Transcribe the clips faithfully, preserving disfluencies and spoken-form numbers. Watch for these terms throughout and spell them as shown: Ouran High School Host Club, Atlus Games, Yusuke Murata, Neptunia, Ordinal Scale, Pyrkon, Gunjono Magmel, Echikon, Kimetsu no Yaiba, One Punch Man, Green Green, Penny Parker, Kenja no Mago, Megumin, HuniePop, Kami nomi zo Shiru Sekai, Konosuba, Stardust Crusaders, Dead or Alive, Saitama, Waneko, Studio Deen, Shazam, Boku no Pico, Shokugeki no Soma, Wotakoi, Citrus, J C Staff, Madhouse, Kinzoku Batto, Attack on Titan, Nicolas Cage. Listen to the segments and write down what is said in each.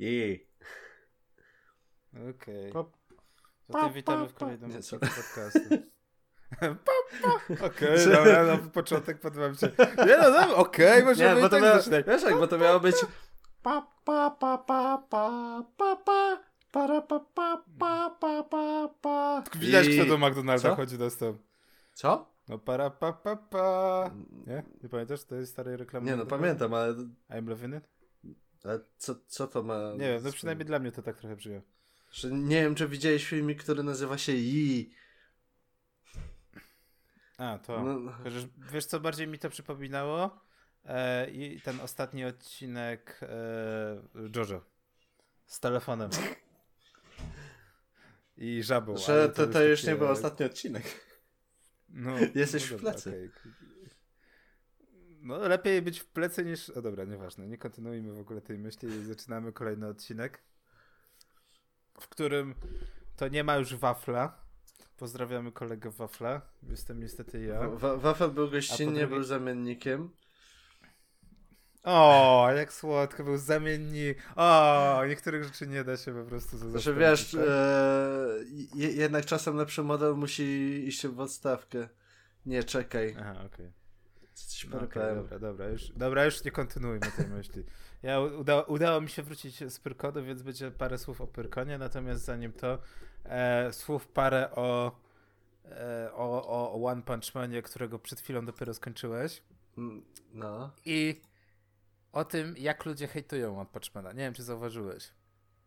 Jej. Okej. Okay. Zatem witamy w kolejnym odcinku podcastu. Okej, dobra, na początek podoba mi się. Nie no, no okej, możemy i tak zaczynać. Wiesz jak, bo to miało być... Pa, pa, pa, pa, pa, pa, pa. Para, pa, pa, pa, pa, pa, pa. Widać, kto do McDonalda chodzi dostęp. Co? No para, pa, pa, pa. Nie? Nie pamiętasz tej starej reklamy? Nie no, pamiętam, ale... I'm loving it? Ale co, co to ma... Nie wiem, no przynajmniej dla mnie to tak trochę brzmiało. Nie wiem, czy widziałeś filmik, który nazywa się Yi. A, to... No. Wiesz, co bardziej mi to przypominało? E, i ten ostatni odcinek e, Jojo. Z telefonem. I żabą. Że to, to, już, to już nie był ostatni odcinek. No, jesteś no w plecy. Okay. No lepiej być w plecy niż... O dobra, nieważne. Nie kontynuujmy w ogóle tej myśli i zaczynamy kolejny odcinek, w którym to nie ma już wafla. Pozdrawiamy kolegę wafla. Jestem niestety ja. Wa- wafel był gościnnie, drugiej... był zamiennikiem. O, jak słodko, był zamiennik. O, niektórych rzeczy nie da się po prostu zastąpić. Że wiesz, tak? e, jednak czasem lepszy model musi iść w odstawkę. Nie, czekaj. Aha, okej. Okay. No, okay, dobra, dobra już, dobra, już nie kontynuujmy tej myśli. Ja uda, udało mi się wrócić z Pyrkonu, więc będzie parę słów o Pyrkonie, natomiast zanim to e, słów parę o, e, o, o One Punch Manie, którego przed chwilą dopiero skończyłeś. No. I o tym, jak ludzie hejtują One Punch Mana. Nie wiem, czy zauważyłeś.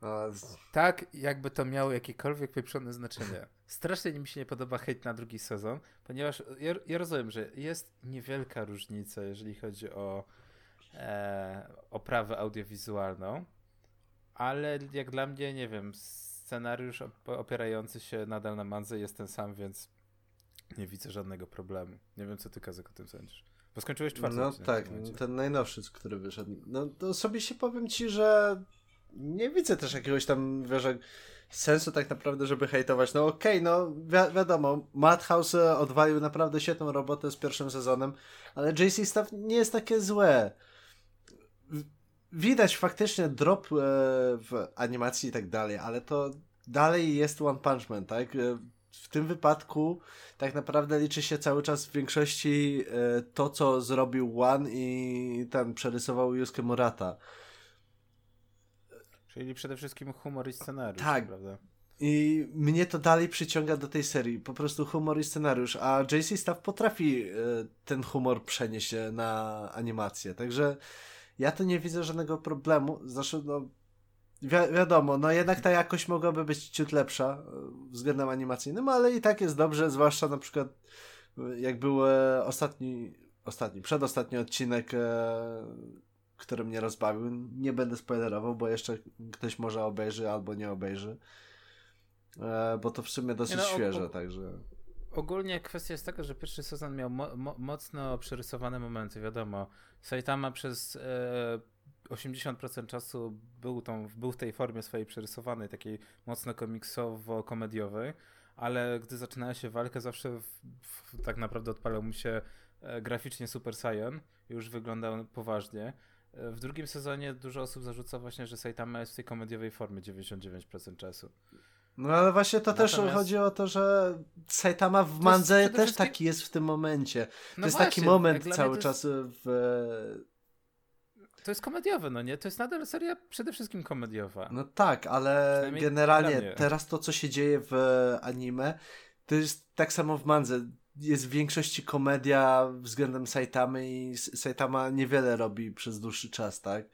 No, z... Tak, jakby to miało jakiekolwiek pieprzone znaczenie. Strasznie mi się nie podoba hejt na drugi sezon, ponieważ ja, ja rozumiem, że jest niewielka różnica, jeżeli chodzi o e, oprawę audiowizualną, ale jak dla mnie, nie wiem, scenariusz opierający się nadal na mandze jest ten sam, więc nie widzę żadnego problemu. Nie wiem, co ty, Kazek, o tym sądzisz. Bo skończyłeś czwarty. No tak, ten najnowszy, który wyszedł. No to osobiście powiem ci, że nie widzę też jakiegoś tam, wiesz, sensu tak naprawdę, żeby hejtować. No okej, okay, no wi- wiadomo, Madhouse odwalił naprawdę świetną robotę z pierwszym sezonem, ale J C Staff nie jest takie złe. Widać faktycznie drop e, w animacji i tak dalej, ale to dalej jest One Punch Man, tak? W tym wypadku tak naprawdę liczy się cały czas w większości e, to, co zrobił One i tam przerysował Yusuke Murata. Czyli przede wszystkim humor i scenariusz, tak, prawda? I mnie to dalej przyciąga do tej serii. Po prostu humor i scenariusz. A J C Staff potrafi e, ten humor przenieść na animację. Także ja tu nie widzę żadnego problemu. Znaczy, no wi- wiadomo, no jednak ta jakość mogłaby być ciut lepsza e, względem animacyjnym, ale i tak jest dobrze, zwłaszcza na przykład e, jak był e, ostatni, ostatni, przedostatni odcinek e, który mnie rozbawił. Nie będę spoilerował, bo jeszcze ktoś może obejrzy albo nie obejrzy. E, bo to w sumie dosyć no, świeże, og- także... Ogólnie kwestia jest taka, że pierwszy sezon miał mo- mo- mocno przerysowane momenty, wiadomo. Saitama przez e, osiemdziesiąt procent czasu był, tą, był w tej formie swojej przerysowanej, takiej mocno komiksowo-komediowej, ale gdy zaczynała się walka, zawsze w, w, tak naprawdę odpalał mu się e, graficznie Super Saiyan. Już wyglądał poważnie. W drugim sezonie dużo osób zarzuca właśnie, że Saitama jest w tej komediowej formie dziewięćdziesiąt dziewięć procent czasu. No ale właśnie to Natomiast... też chodzi o to, że Saitama w mandze jest, też wszystkim... taki jest w tym momencie. To no jest właśnie, taki moment cały to jest... czas w... To jest komediowe, no nie? To jest nadal seria przede wszystkim komediowa. No tak, ale generalnie teraz to, co się dzieje w anime, to jest tak samo w mandze. Jest w większości komedia względem Saitamy i Saitama niewiele robi przez dłuższy czas, tak?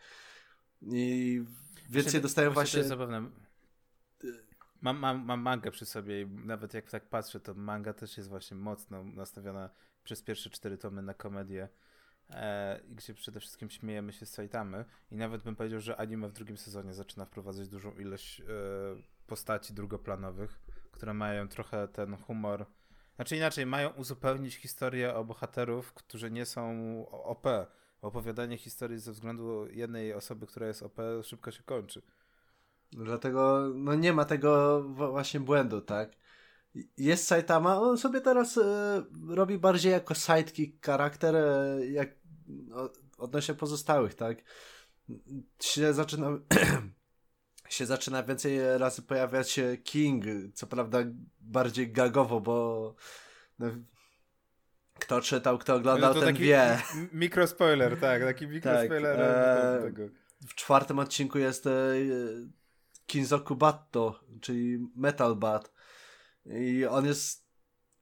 I więcej dostają właśnie... Zapewne... Mam, mam, mam mangę przy sobie i nawet jak tak patrzę, to manga też jest właśnie mocno nastawiona przez pierwsze cztery tomy na komedię, e, gdzie przede wszystkim śmiejemy się z Saitamy i nawet bym powiedział, że anime w drugim sezonie zaczyna wprowadzać dużą ilość e, postaci drugoplanowych, które mają trochę ten humor. Znaczy inaczej, mają uzupełnić historię o bohaterów, którzy nie są O P. Opowiadanie historii ze względu jednej osoby, która jest O P, szybko się kończy. Dlatego no nie ma tego właśnie błędu, tak? Jest Saitama, on sobie teraz y, robi bardziej jako sidekick charakter, y, jak odnośnie pozostałych, tak? Się zaczyna się zaczyna więcej razy pojawiać King, co prawda bardziej gagowo, bo no, kto czytał, kto oglądał, no ten wie. Mikrospoiler, tak, taki mikrospoiler. Tak, e, w czwartym odcinku jest e, Kinzoku Batto, czyli Metal Bat, i on jest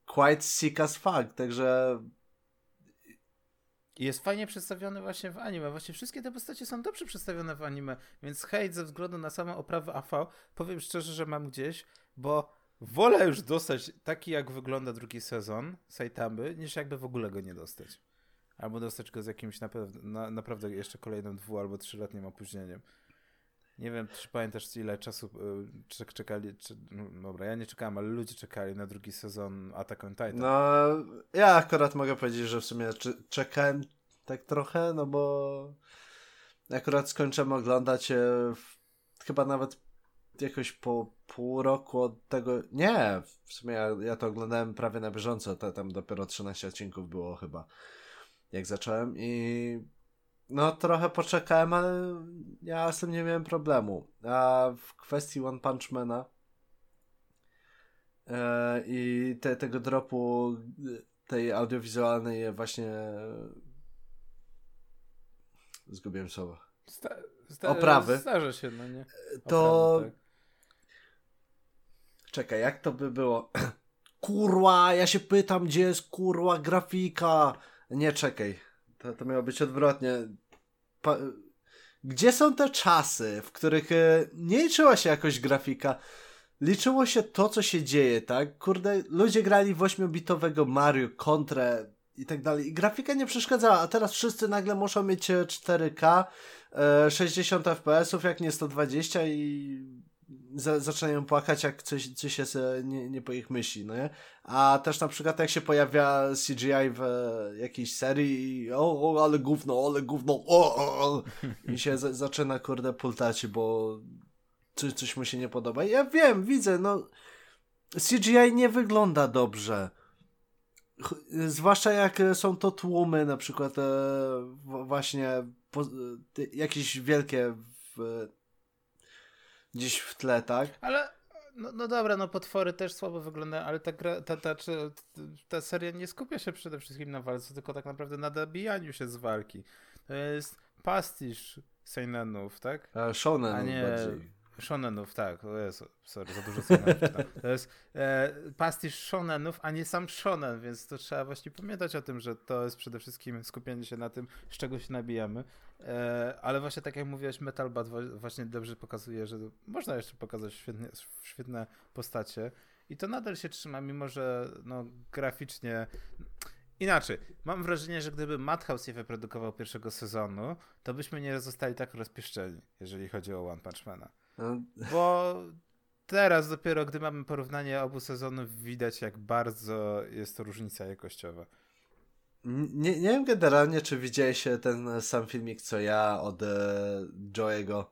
quite sick as fuck, także... Jest fajnie przedstawiony właśnie w anime. Właśnie wszystkie te postacie są dobrze przedstawione w anime, więc hejt ze względu na samą oprawę A V powiem szczerze, że mam gdzieś, bo wolę już dostać taki, jak wygląda drugi sezon Saitamy, niż jakby w ogóle go nie dostać. Albo dostać go z jakimś naprawdę, na, naprawdę jeszcze kolejnym dwu albo trzyletnim opóźnieniem. Nie wiem, czy pamiętasz, ile czasu czy, czekali, czy, no dobra, ja nie czekałem, ale ludzie czekali na drugi sezon Attack on Titan. No, ja akurat mogę powiedzieć, że w sumie czekałem tak trochę, no bo akurat skończyłem oglądać w, chyba nawet jakoś po pół roku od tego, nie, w sumie ja, ja to oglądałem prawie na bieżąco, to, tam dopiero trzynaście odcinków było chyba, jak zacząłem i... No trochę poczekałem, ale ja z tym nie miałem problemu. A w kwestii One Punch Mana yy, i te, tego dropu tej audiowizualnej właśnie zgubiłem słowa. Sta- sta- Oprawy. Zdarza się, no nie? Oprawy, to... Tak. Czekaj, jak to by było? Kurwa, ja się pytam, gdzie jest kurwa grafika? Nie, czekaj. To, to miało być odwrotnie. Pa... Gdzie są te czasy, w których nie liczyła się jakoś grafika? Liczyło się to, co się dzieje, tak? Kurde, ludzie grali w ośmiobitowego Mario, Kontrę i tak dalej. I grafika nie przeszkadzała, a teraz wszyscy nagle muszą mieć cztery K, sześćdziesiąt F P S-ów, jak nie sto dwadzieścia i za- zaczynają płakać, jak coś, coś jest nie, nie po ich myśli, no nie? A też na przykład jak się pojawia C G I w e, jakiejś serii i o, o, ale gówno, ale gówno, o, o, o. I się z- zaczyna, kurde, pultać, bo coś, coś mu się nie podoba. Ja wiem, widzę, no C G I nie wygląda dobrze. Ch- zwłaszcza jak są to tłumy, na przykład e, w- właśnie po, e, jakieś wielkie w, e, gdzieś w tle, tak? Ale, no, no dobra, no potwory też słabo wyglądają, ale ta, gra, ta, ta, ta, ta seria nie skupia się przede wszystkim na walce, tylko tak naprawdę na nabijaniu się z walki. To jest pastisz seinenów, tak? A, shonen A nie bardziej. Shonenów, tak. O Jezu, sorry, za dużo shonenów. To jest e, pastisz shonenów, a nie sam shonen, więc to trzeba właśnie pamiętać o tym, że to jest przede wszystkim skupienie się na tym, z czego się nabijamy. E, ale właśnie tak jak mówiłeś, Metal Bat właśnie dobrze pokazuje, że można jeszcze pokazać świetnie, świetne postacie i to nadal się trzyma, mimo że no, graficznie... Inaczej, mam wrażenie, że gdyby Madhouse je wyprodukował pierwszego sezonu, to byśmy nie zostali tak rozpieszczeni, jeżeli chodzi o One Punch Mana. Bo teraz dopiero, gdy mamy porównanie obu sezonów, widać, jak bardzo jest to różnica jakościowa. Nie, nie wiem generalnie, czy widziałeś ten sam filmik, co ja od e, Joe'ego.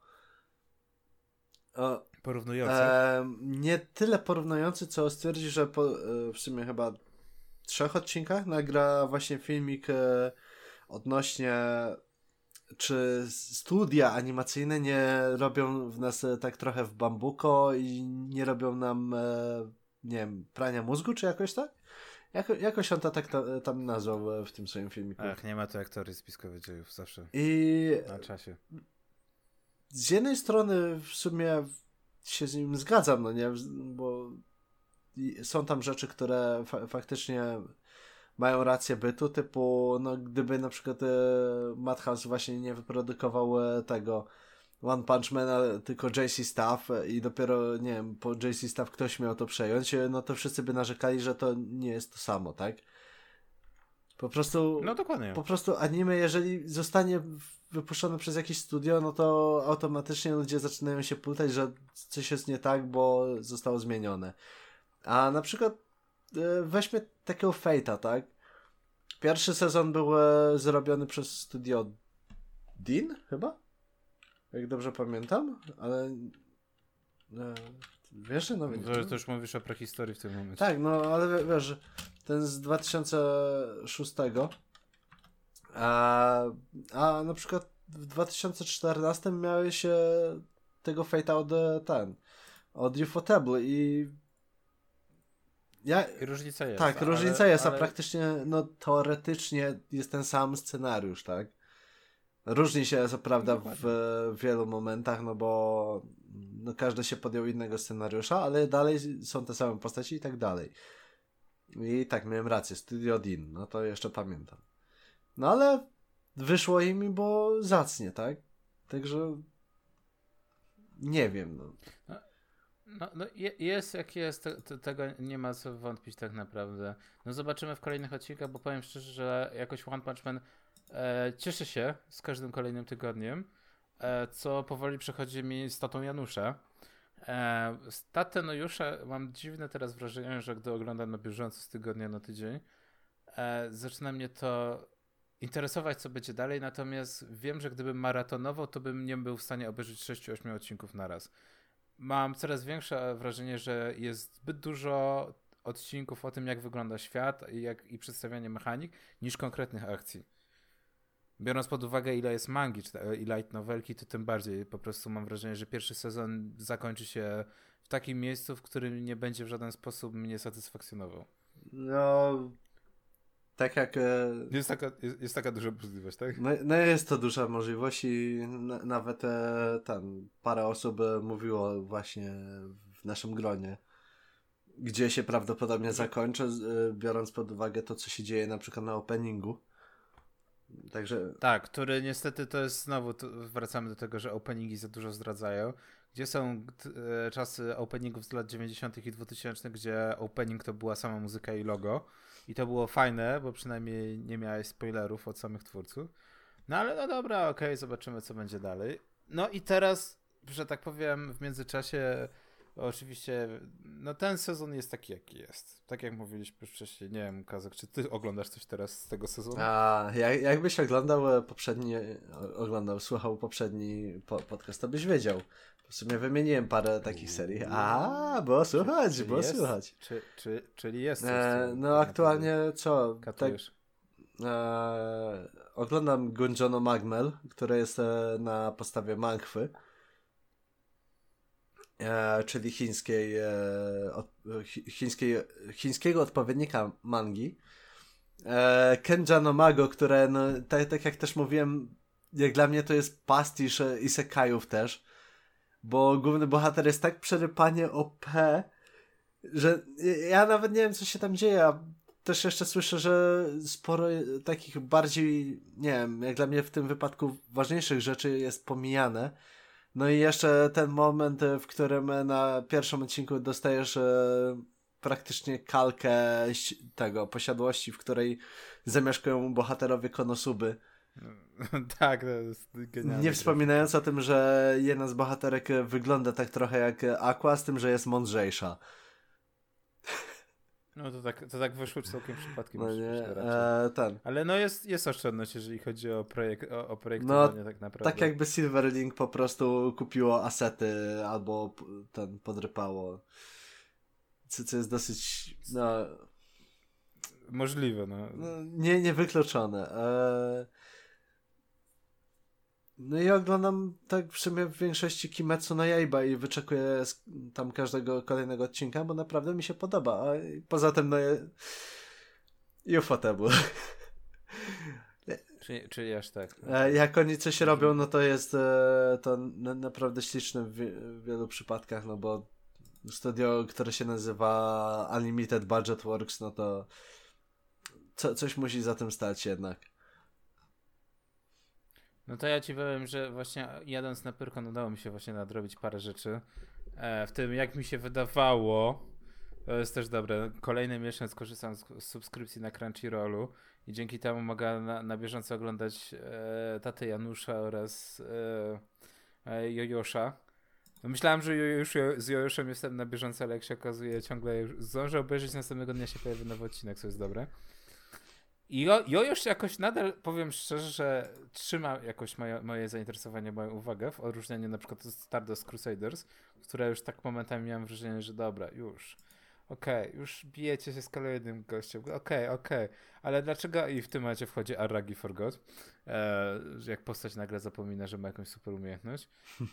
O, porównujący? E, nie tyle porównujący, co stwierdził, że po, e, w sumie chyba w trzech odcinkach nagra właśnie filmik e, odnośnie... Czy studia animacyjne nie robią w nas tak trochę w bambuko i nie robią nam, nie wiem, prania mózgu, czy jakoś tak? Jako, jakoś on to tak ta, tam nazwał w tym swoim filmiku. Ach, nie ma to jak teorii spiskowych dziejów, zawsze I na czasie. Z jednej strony w sumie się z nim zgadzam, no nie, bo są tam rzeczy, które fa- faktycznie... mają rację bytu, typu no gdyby na przykład e, Madhouse właśnie nie wyprodukował e, tego One Punch Mana, tylko J C Staff e, i dopiero, nie wiem, po J C Staff ktoś miał to przejąć, e, no to wszyscy by narzekali, że to nie jest to samo, tak? Po prostu... No dokładnie. Po prostu anime, jeżeli zostanie wypuszczone przez jakieś studio, no to automatycznie ludzie zaczynają się pultać, że coś jest nie tak, bo zostało zmienione. A na przykład weźmy takiego Fate'a, tak? Pierwszy sezon był e, zrobiony przez Studio Deen, chyba? Jak dobrze pamiętam, ale... E, wiesz, no... To, to już mówisz o prehistorii w tym momencie. Tak, no ale wiesz, ten z dwa tysiące szóstego, a, a na przykład w dwa tysiące czternastym miałeś e, tego Fate'a od ten, od Ufotable i ja, różnica jest. Tak, ale, różnica jest, ale... a praktycznie, no teoretycznie jest ten sam scenariusz, tak? Różni się, co prawda, w, w wielu momentach, no bo no, każdy się podjął innego scenariusza, ale dalej są te same postaci i tak dalej. I tak, miałem rację, Studio Deen, no to jeszcze pamiętam. No ale wyszło im, bo zacnie, tak? Także nie wiem, no. No, no jest jak jest, to, to tego nie ma co wątpić tak naprawdę. No zobaczymy w kolejnych odcinkach, bo powiem szczerze, że jakoś One Punch Man e, cieszy się z każdym kolejnym tygodniem, e, co powoli przechodzi mi statą Janusza. E, statę Janusza mam dziwne teraz wrażenie, że gdy oglądam na bieżąco z tygodnia na tydzień, e, zaczyna mnie to interesować, co będzie dalej, natomiast wiem, że gdybym maratonował, to bym nie był w stanie obejrzeć sześciu ośmiu odcinków naraz. Mam coraz większe wrażenie, że jest zbyt dużo odcinków o tym, jak wygląda świat i, jak, i przedstawianie mechanik, niż konkretnych akcji. Biorąc pod uwagę, ile jest mangi i light novelki, to tym bardziej po prostu mam wrażenie, że pierwszy sezon zakończy się w takim miejscu, w którym nie będzie w żaden sposób mnie satysfakcjonował. No... Tak jak... Jest taka, jest, jest taka duża możliwość, tak? No, no jest to duża możliwość i na, nawet e, tam parę osób mówiło właśnie w naszym gronie, gdzie się prawdopodobnie zakończy, e, biorąc pod uwagę to, co się dzieje na przykład na openingu. Także... Tak, który niestety to jest znowu, wracamy do tego, że openingi za dużo zdradzają. Gdzie są e, czasy openingów z lat dziewięćdziesiątych i dwutysięcznych, gdzie opening to była sama muzyka i logo. I to było fajne, bo przynajmniej nie miałeś spoilerów od samych twórców. No ale no dobra, okej, okay, zobaczymy, co będzie dalej. No i teraz, że tak powiem, w międzyczasie oczywiście, no ten sezon jest taki, jaki jest. Tak jak mówiliśmy wcześniej, nie wiem, Kazek, czy ty oglądasz coś teraz z tego sezonu? A, jak, jakbyś oglądał poprzedni, oglądał, słuchał poprzedni po, podcast, to byś wiedział. W sumie wymieniłem parę takich serii. A, było słychać, było słychać. Czy, czy, czyli jest coś, e, no aktualnie co? Tak, e, oglądam Gunjono Magmel, które jest e, na podstawie manhwy, e, czyli chińskiej, e, od, chińskiej, chińskiego odpowiednika mangi. E, Kenja no Mago, które no, tak, tak jak też mówiłem, jak dla mnie to jest pastisz isekaiów też. Bo główny bohater jest tak przerypanie O P, że ja nawet nie wiem, co się tam dzieje. A też jeszcze słyszę, że sporo takich bardziej, nie wiem, jak dla mnie w tym wypadku ważniejszych rzeczy jest pomijane. No i jeszcze ten moment, w którym na pierwszym odcinku dostajesz praktycznie kalkę tego posiadłości, w której zamieszkują bohaterowie Konosuby. Tak, to jest genialne. Nie wspominając o tym, że jedna z bohaterek wygląda tak trochę jak Aqua, z tym, że jest mądrzejsza. No to tak, to tak wyszło całkiem przypadkiem. No nie, e, ten. Ale no jest, jest oszczędność, jeżeli chodzi o projekt, o, o projektowanie, no, tak naprawdę. Tak jakby Silver Link po prostu kupiło asety albo ten podrypało. Co, co jest dosyć... No, możliwe, no. no nie, niewykluczone. E, No i oglądam tak w sumie w większości Kimetsu no Yaiba i wyczekuję tam każdego kolejnego odcinka, bo naprawdę mi się podoba. A poza tym no i ufotable. Czyli, czyli aż tak. Jak oni coś robią, no to jest to naprawdę śliczne w wielu przypadkach, no bo studio, które się nazywa Unlimited Budget Works, no to co, coś musi za tym stać jednak. No to ja ci powiem, że właśnie jadąc na Pyrkon udało mi się właśnie nadrobić parę rzeczy, e, w tym jak mi się wydawało, to jest też dobre, kolejny miesiąc korzystam z, z subskrypcji na Crunchyrollu i dzięki temu mogę na, na bieżąco oglądać e, tatę Janusza oraz e, e, Jojosza. No myślałem, że już z Jojoszem jestem na bieżąco, ale jak się okazuje ciągle zdążę obejrzeć, następnego dnia się pojawi nowy odcinek, co jest dobre. I jo, Jojosz jakoś nadal, powiem szczerze, że trzyma jakoś moje, moje zainteresowanie, moją uwagę w odróżnieniu na przykład od Stardust Crusaders, które już tak momentami miałem wrażenie, że dobra, już. Okej, okay, już bijecie się z kolejnym gościem. Okej, okay, okej. Okay. Ale dlaczego i w tym momencie wchodzi Aragi Forgot? E, jak postać nagle zapomina, że ma jakąś super umiejętność.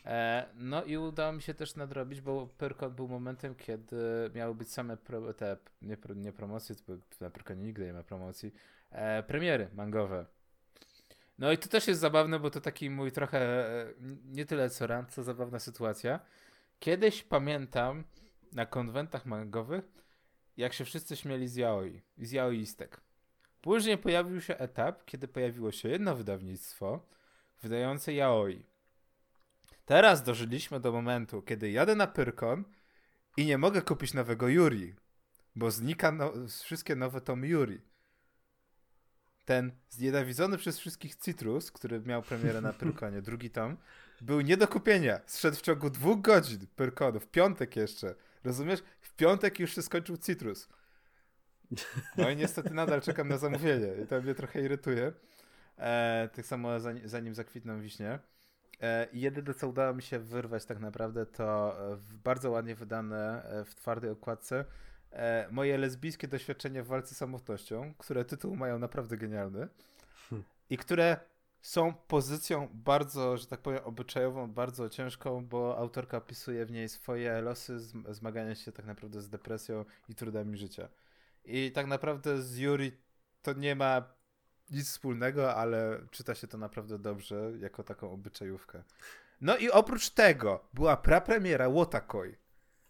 E, no i udało mi się też nadrobić, bo Pyrkon był momentem, kiedy miały być same pro, te, nie, nie promocje, bo na Pyrkonie nigdy nie ma promocji, e, premiery mangowe. No i to też jest zabawne, bo to taki mój trochę, nie tyle co rant, co zabawna sytuacja. Kiedyś pamiętam, na konwentach mangowych, jak się wszyscy śmieli z yaoi, z yaoistek. Później pojawił się etap, kiedy pojawiło się jedno wydawnictwo wydające yaoi. Teraz dożyliśmy do momentu, kiedy jadę na Pyrkon i nie mogę kupić nowego Yuri, bo znika no, wszystkie nowe tomy Yuri. Ten znienawidzony przez wszystkich Citrus, który miał premierę na Pyrkonie, drugi tom, był nie do kupienia. Zszedł w ciągu dwóch godzin Pyrkonu, w piątek jeszcze. Rozumiesz? W piątek już się skończył Citrus. No i niestety nadal czekam na zamówienie. I to mnie trochę irytuje. E, tak samo zanim, zanim zakwitną wiśnie. E, jedyne co udało mi się wyrwać tak naprawdę to w bardzo ładnie wydane w twardej okładce e, moje lesbijskie doświadczenie w walce z samotnością, które tytuł mają naprawdę genialny i które są pozycją bardzo, że tak powiem, obyczajową, bardzo ciężką, bo autorka opisuje w niej swoje losy, zmagania się tak naprawdę z depresją i trudami życia. I tak naprawdę z Yuri to nie ma nic wspólnego, ale czyta się to naprawdę dobrze, jako taką obyczajówkę. No i oprócz tego była prapremiera Wotakoi.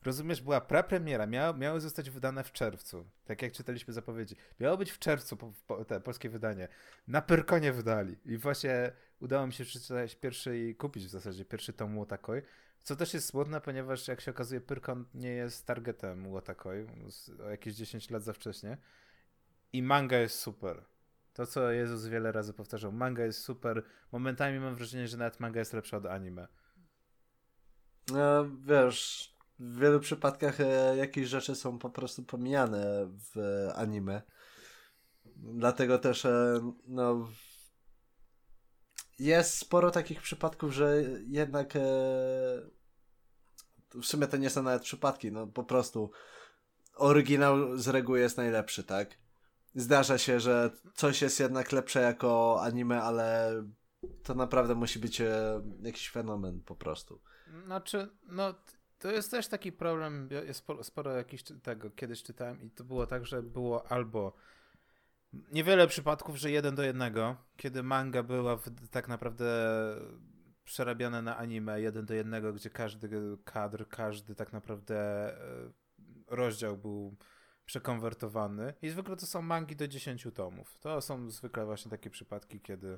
Rozumiesz, była prapremiera, miały, miały zostać wydane w czerwcu, tak jak czytaliśmy zapowiedzi. Miało być w czerwcu po, po, te polskie wydanie. Na Pyrkonie wydali i właśnie udało mi się przeczytać pierwszy i kupić w zasadzie pierwszy tom Wotakoi, co też jest smutne, ponieważ jak się okazuje Pyrkon nie jest targetem Wotakoi, o jakieś dziesięć lat za wcześnie. I manga jest super. To co Jezus wiele razy powtarzał, manga jest super. Momentami mam wrażenie, że nawet manga jest lepsza od anime. No wiesz... W wielu przypadkach jakieś rzeczy są po prostu pomijane w anime. Dlatego też no, jest sporo takich przypadków, że jednak w sumie to nie są nawet przypadki. No po prostu oryginał z reguły jest najlepszy, tak? Zdarza się, że coś jest jednak lepsze jako anime, ale to naprawdę musi być jakiś fenomen po prostu. Znaczy, no... To jest też taki problem, jest sporo, sporo jakichś tego kiedyś czytałem i to było tak, że było albo niewiele przypadków, że jeden do jednego, kiedy manga była w, tak naprawdę przerabiana na anime jeden do jednego, gdzie każdy kadr, każdy tak naprawdę rozdział był przekonwertowany i zwykle to są mangi do dziesięciu tomów. To są zwykle właśnie takie przypadki, kiedy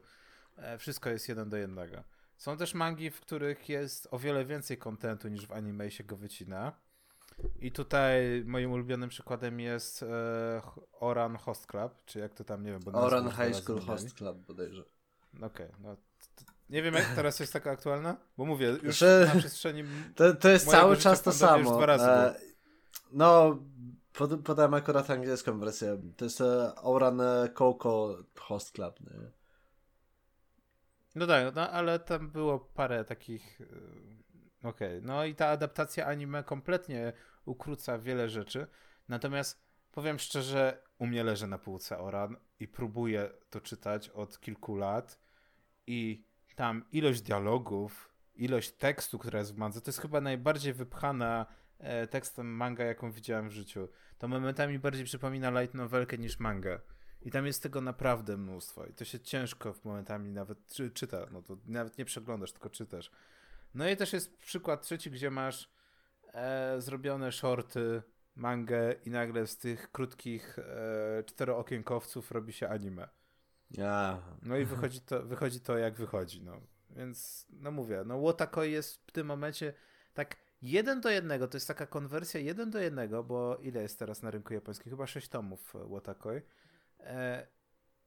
wszystko jest jeden do jednego. Są też mangi, w których jest o wiele więcej kontentu niż w anime i się go wycina. I tutaj moim ulubionym przykładem jest e, Ouran Host Club, czy jak to tam, nie wiem. Bo Ouran High School Host Club bodajże. Okej, okay, no to, to, nie wiem jak teraz jest taka aktualna, bo mówię, już znaczy, na przestrzeni to, to jest cały czas to samo. Dwa razy e, no, pod, podałem akurat angielską wersję. To jest e, Ouran Coco Host Club, nie? No tak, no, ale tam było parę takich... Okej, okay. No i ta adaptacja anime kompletnie ukróca wiele rzeczy. Natomiast powiem szczerze, u mnie leży na półce Ouran i próbuję to czytać od kilku lat i tam ilość dialogów, ilość tekstu, która jest w mandze, to jest chyba najbardziej wypchana tekstem manga, jaką widziałem w życiu. To momentami bardziej przypomina light novelkę niż mangę. I tam jest tego naprawdę mnóstwo i to się ciężko w momentami nawet czy, czyta, no to nawet nie przeglądasz, tylko czytasz. No i też jest przykład trzeci, gdzie masz e, zrobione shorty, mangę i nagle z tych krótkich e, czterookinkowców robi się anime. Yeah. No i wychodzi to, wychodzi to jak wychodzi, no. Więc no mówię, no Wotakoi jest w tym momencie tak jeden do jednego, to jest taka konwersja jeden do jednego, bo ile jest teraz na rynku japońskim? Chyba sześć tomów Wotakoi.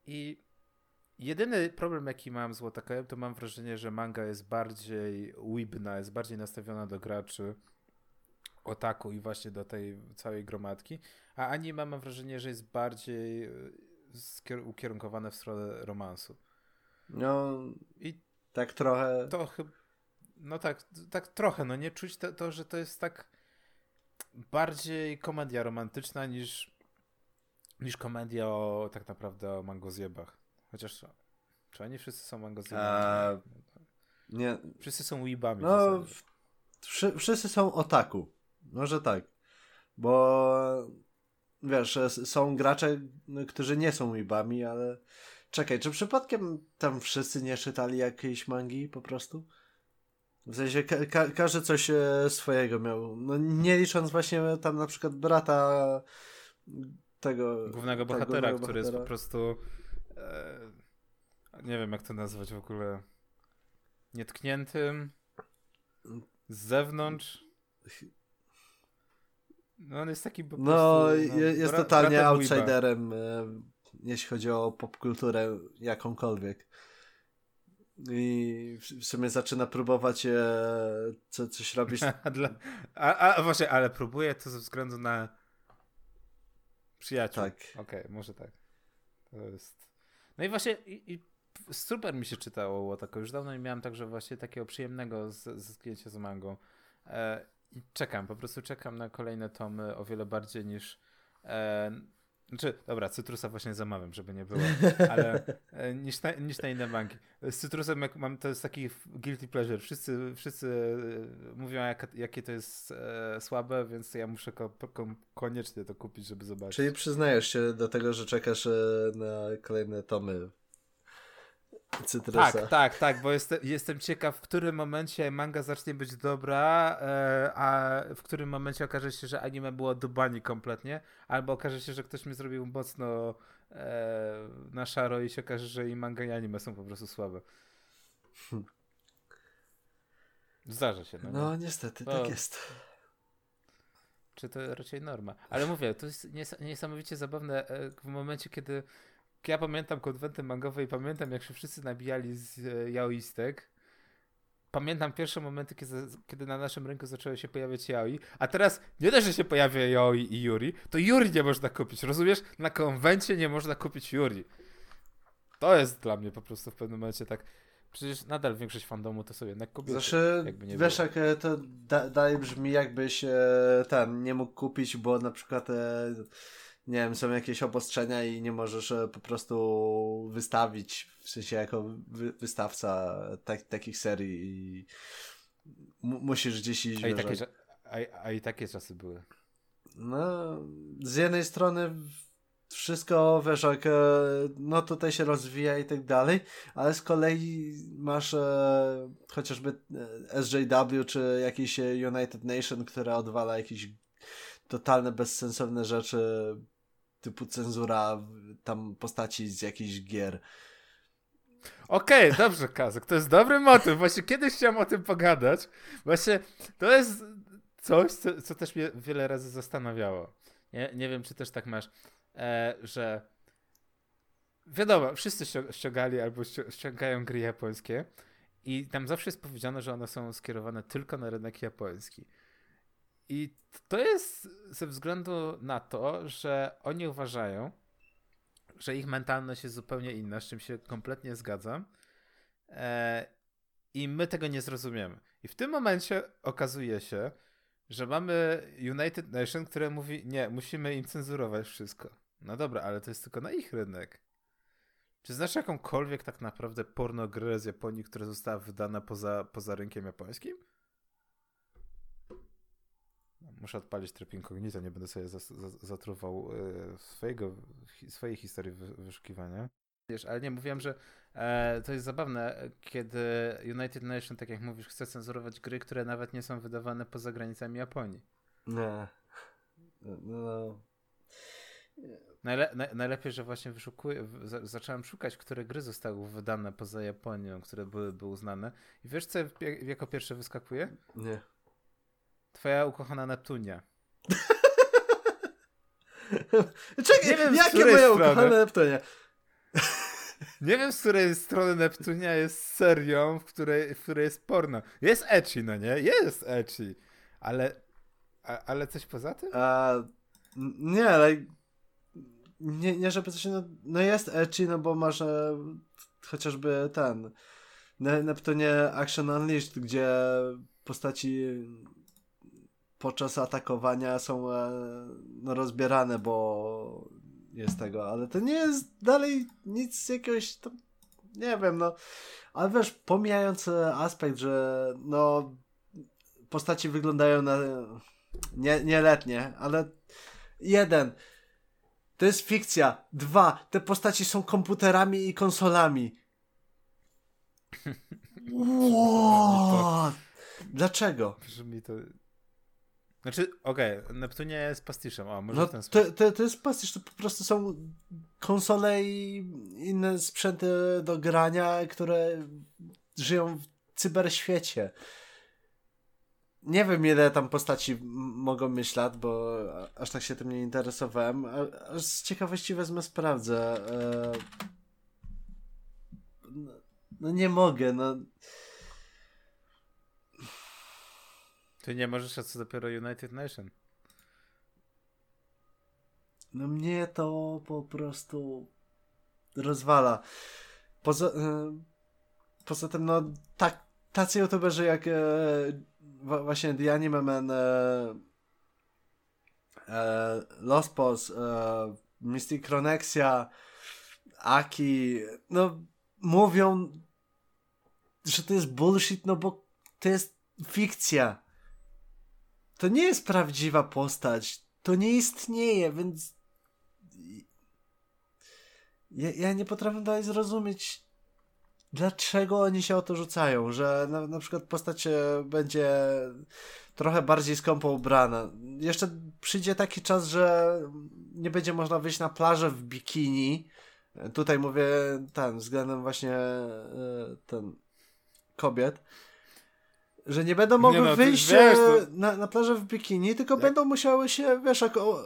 I jedyny problem, jaki mam z Wotakoiem, to mam wrażenie, że manga jest bardziej uibna, jest bardziej nastawiona do graczy otaku i właśnie do tej całej gromadki, a anime mam wrażenie, że jest bardziej skier- ukierunkowane w stronę romansu. No i tak trochę... To, no tak, tak trochę, no nie czuć to, to że to jest tak... bardziej komedia romantyczna niż, niż komedia o, tak naprawdę o mangozjebach. Chociaż czy oni wszyscy są mangozjebami? Eee, nie. Wszyscy są weebami. No, w, wszy, wszyscy są otaku. Może tak. Bo wiesz, są gracze, którzy nie są weebami, ale czekaj, czy przypadkiem tam wszyscy nie czytali jakiejś mangi po prostu? W sensie ka- ka- każdy coś swojego miał. No nie licząc właśnie tam na przykład brata tego... Głównego bohatera, tak, głównego który bohatera. Jest po prostu... E, nie wiem jak to nazwać w ogóle. Nietkniętym. Z zewnątrz. No on jest taki po prostu... No, no jest bra- totalnie outsiderem, e, jeśli chodzi o popkulturę jakąkolwiek. I w sumie zaczyna próbować e, co, coś robić. a, a właśnie, ale próbuje to ze względu na przyjaciół. Tak. Okej, okay, może tak. To jest... No i właśnie i, i super mi się czytało Wotakoi. Już dawno nie miałem także właśnie takiego przyjemnego zetknięcia z mangą. E, i czekam, po prostu czekam na kolejne tomy o wiele bardziej niż... E, Znaczy, dobra, Cytrusa właśnie zamawiam, żeby nie było, ale niż na, niż na inne mangi. Z Cytrusem jak mam, to jest taki guilty pleasure. Wszyscy, wszyscy mówią, jak, jakie to jest e, słabe, więc ja muszę ko, ko, koniecznie to kupić, żeby zobaczyć. Czyli przyznajesz się do tego, że czekasz e, na kolejne tomy Cytrusa. Tak, tak, tak, bo jest, jestem ciekaw, w którym momencie manga zacznie być dobra, e, a w którym momencie okaże się, że anime było dubani kompletnie, albo okaże się, że ktoś mi zrobił mocno e, na szaro i się okaże, że i manga i anime są po prostu słabe. Zdarza się. No, no niestety, bo... tak jest. Czy to raczej norma? Ale mówię, to jest nies- niesamowicie zabawne w momencie, kiedy ja pamiętam konwenty mangowe i pamiętam, jak się wszyscy nabijali z jaoistek. Pamiętam pierwsze momenty, kiedy, kiedy na naszym rynku zaczęły się pojawiać yaoi, a teraz nie dość, że się pojawia yaoi i yuri, to yuri nie można kupić, rozumiesz? Na konwencie nie można kupić yuri. To jest dla mnie po prostu w pewnym momencie tak... Przecież nadal większość fandomu to sobie jednak kupię. Zawsze, jakby nie wiesz, jak to da, dalej brzmi, jakbyś e, ten nie mógł kupić, bo na przykład... E, nie wiem, są jakieś obostrzenia i nie możesz po prostu wystawić, w sensie jako wy- wystawca tak, takich serii i m- musisz gdzieś iść. A i, takie, a, a i takie czasy były. No, z jednej strony wszystko, wiesz, jak, no tutaj się rozwija i tak dalej, ale z kolei masz e, chociażby S J W czy jakieś United Nation, która odwala jakiś totalne, bezsensowne rzeczy typu cenzura tam postaci z jakichś gier. Okej, okay, dobrze, Kazek, to jest dobry motyw. Właśnie kiedyś chciałem o tym pogadać. Właśnie to jest coś, co, co też mnie wiele razy zastanawiało. Nie, nie wiem, czy też tak masz, e, że wiadomo, wszyscy ściągali albo ściągają gry japońskie i tam zawsze jest powiedziane, że one są skierowane tylko na rynek japoński. I to jest ze względu na to, że oni uważają, że ich mentalność jest zupełnie inna, z czym się kompletnie zgadzam, e, i my tego nie zrozumiemy. I w tym momencie okazuje się, że mamy United Nation, które mówi, nie, musimy im cenzurować wszystko. No dobra, ale to jest tylko na ich rynek. Czy znasz jakąkolwiek tak naprawdę pornogrę z Japonii, która została wydana poza, poza rynkiem japońskim? Muszę odpalić tryb incognito, nie będę sobie zatruwał swojego, swojej historii wyszukiwania. Wiesz, ale nie, mówiłem, że e, to jest zabawne, kiedy United Nation, tak jak mówisz, chce cenzurować gry, które nawet nie są wydawane poza granicami Japonii. No. No. Najle- na- najlepiej, że właśnie wyszukuję, za- zacząłem szukać, które gry zostały wydane poza Japonią, które były, były uznane. I wiesz, co jako pierwsze wyskakuje? Nie. Twoja ukochana Neptunia. Czekaj, nie wiem, jakie moja ukochana Neptunia? Nie wiem, z której strony Neptunia jest serią, w której, w której jest porno. Jest ecchi, no nie? Jest ecchi. Ale, a, ale coś poza tym? A, nie, ale nie, nie żeby coś... No, no jest ecchi, no bo masz e, chociażby ten Neptunie Action Unleashed, gdzie postaci... podczas atakowania są e, no, rozbierane, bo jest tego, ale to nie jest dalej nic jakiegoś, to, nie wiem, no, ale wiesz, pomijając aspekt, że no postaci wyglądają na nie, nieletnie, ale jeden, to jest fikcja, dwa, te postaci są komputerami i konsolami. What? Dlaczego? Brzmi to... Znaczy, okej, okay, Neptunia jest pastiszem. O, może no, w ten sposób. To, to, to jest pastisz, to po prostu są konsole i inne sprzęty do grania, które żyją w cyberświecie. Nie wiem, ile tam postaci m- mogą mieć lat, bo aż tak się tym nie interesowałem. Aż z ciekawości wezmę, sprawdzę. No, no nie mogę, no... Ty nie możesz, a co dopiero United Nation? No mnie to po prostu rozwala. Poza, poza tym, no tak, tacy youtuberzy jak e, właśnie The Anime Man, e, e, Lost Pulse, e, Mystic Cronexia, Aki, no mówią, że to jest bullshit, no bo to jest fikcja. To nie jest prawdziwa postać. To nie istnieje, więc... Ja, ja nie potrafię dalej zrozumieć, dlaczego oni się o to rzucają, że na, na przykład postać będzie trochę bardziej skąpo ubrana. Jeszcze przyjdzie taki czas, że nie będzie można wyjść na plażę w bikini. Tutaj mówię ten, względem właśnie ten kobiet. Że nie będą mogły nie no, wyjść wiesz, to... na, na plażę w bikini, tylko jak? Będą musiały się, wiesz, jak o...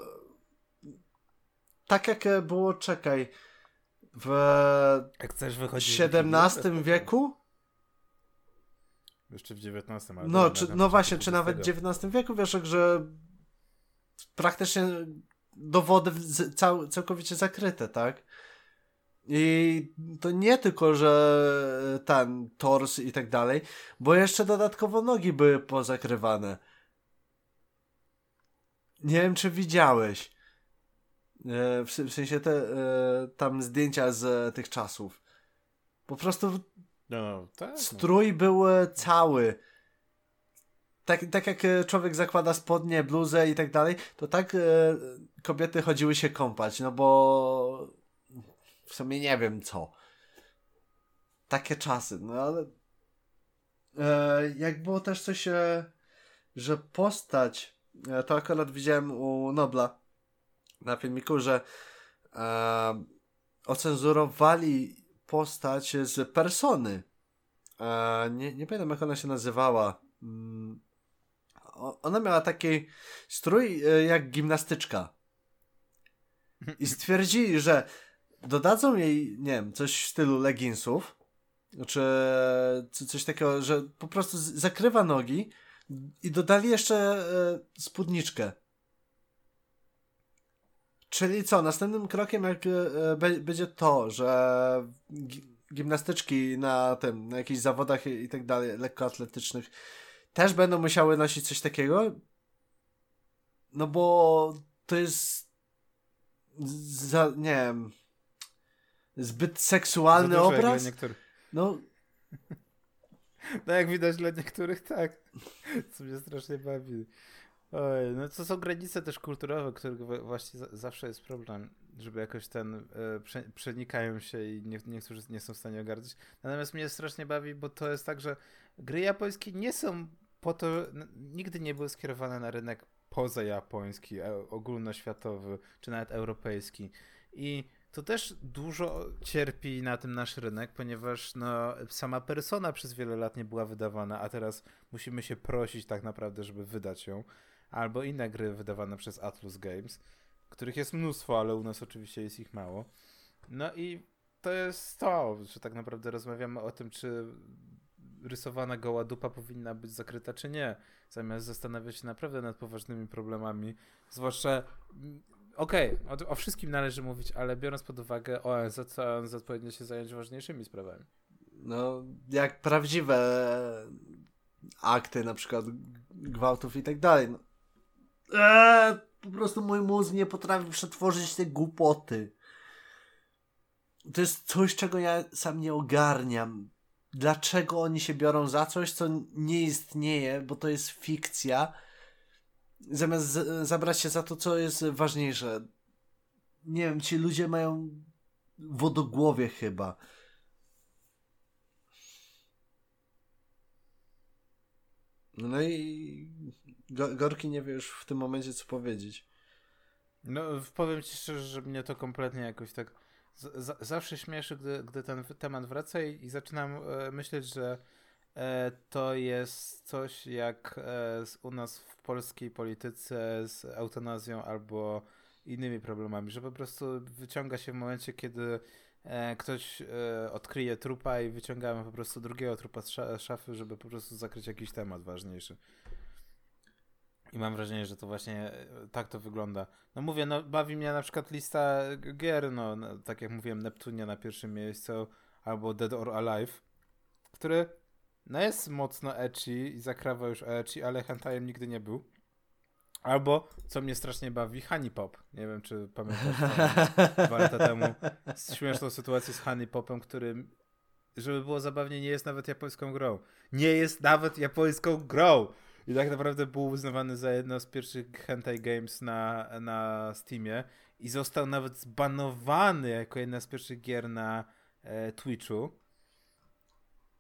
tak jak było, czekaj, w jak chcesz wychodzić siedemnastym wieku? Jeszcze w dziewiętnastym. Ale no, czy, no właśnie, czy nawet w dziewiętnastym wieku, wiesz, jak, że praktycznie do wody cał, całkowicie zakryte, tak? I to nie tylko, że ten tors i tak dalej, bo jeszcze dodatkowo nogi były pozakrywane. Nie wiem, czy widziałeś. E, w, w sensie te e, tam zdjęcia z e, tych czasów. Po prostu no, tak, strój no. był cały. Tak, tak jak człowiek zakłada spodnie, bluzę i tak dalej, to tak e, kobiety chodziły się kąpać, no bo... W sumie nie wiem co. Takie czasy, no ale... E, jak było też coś, e, że postać... E, to akurat widziałem u Nobla na filmiku, że e, ocenzurowali postać z Persony. E, nie, nie pamiętam, jak ona się nazywała. Mm, ona miała taki strój e, jak gimnastyczka. I stwierdzili, że dodadzą jej, nie wiem, coś w stylu leginsów, czy coś takiego, że po prostu zakrywa nogi i dodali jeszcze spódniczkę. Czyli co, następnym krokiem jak będzie to, że gimnastyczki na tym, na jakichś zawodach i tak dalej, lekkoatletycznych, też będą musiały nosić coś takiego? No bo to jest za, nie wiem, zbyt seksualny dużo, obraz? No. No jak widać dla niektórych tak. Co mnie strasznie bawi. Oj, no to są granice też kulturowe, którego właśnie za- zawsze jest problem, żeby jakoś ten e, prze- przenikają się i nie, niektórzy nie są w stanie ogarnąć. Natomiast mnie strasznie bawi, bo to jest tak, że gry japońskie nie są po to, no, nigdy nie były skierowane na rynek pozajapoński, ogólnoświatowy, czy nawet europejski. I to też dużo cierpi na tym nasz rynek, ponieważ no, sama Persona przez wiele lat nie była wydawana, a teraz musimy się prosić tak naprawdę, żeby wydać ją. Albo inne gry wydawane przez Atlus Games, których jest mnóstwo, ale u nas oczywiście jest ich mało. No i to jest to, że tak naprawdę rozmawiamy o tym, czy rysowana goła dupa powinna być zakryta, czy nie. Zamiast zastanawiać się naprawdę nad poważnymi problemami, zwłaszcza... Okej, okay, o, o wszystkim należy mówić, ale biorąc pod uwagę O N Z, to O N Z powinien się zająć ważniejszymi sprawami. No, jak prawdziwe akty, na przykład gwałtów i tak dalej. No, Eee, po prostu mój mózg nie potrafi przetworzyć tej głupoty. To jest coś, czego ja sam nie ogarniam. Dlaczego oni się biorą za coś, co nie istnieje, bo to jest fikcja, zamiast z- zabrać się za to, co jest ważniejsze. Nie wiem, ci ludzie mają wodogłowie chyba. No i Go- Gorki nie wie już w tym momencie, co powiedzieć. No, powiem ci szczerze, że mnie to kompletnie jakoś tak z- zawsze śmieszy, gdy, gdy ten temat wraca i, i zaczynam e, myśleć, że e, to jest coś jak e, z, u nas w polskiej polityce z eutanazją albo innymi problemami, że po prostu wyciąga się w momencie, kiedy e, ktoś e, odkryje trupa i wyciągamy po prostu drugiego trupa z sz- szafy, żeby po prostu zakryć jakiś temat ważniejszy. I mam wrażenie, że to właśnie tak to wygląda. No mówię, no bawi mnie na przykład lista gier, no, no tak jak mówiłem, Neptunia na pierwszym miejscu, albo Dead or Alive, który no jest mocno ecchi i zakrawa już ecchi, ale hentajem nigdy nie był. Albo, co mnie strasznie bawi, HuniePop. Nie wiem, czy pamiętasz dwa lata temu śmieszną sytuację z HuniePopem, który, żeby było zabawnie, nie jest nawet japońską grą. Nie jest nawet japońską grą! I tak naprawdę był uznawany za jedno z pierwszych hentai games na, na Steamie i został nawet zbanowany jako jedna z pierwszych gier na e, Twitchu.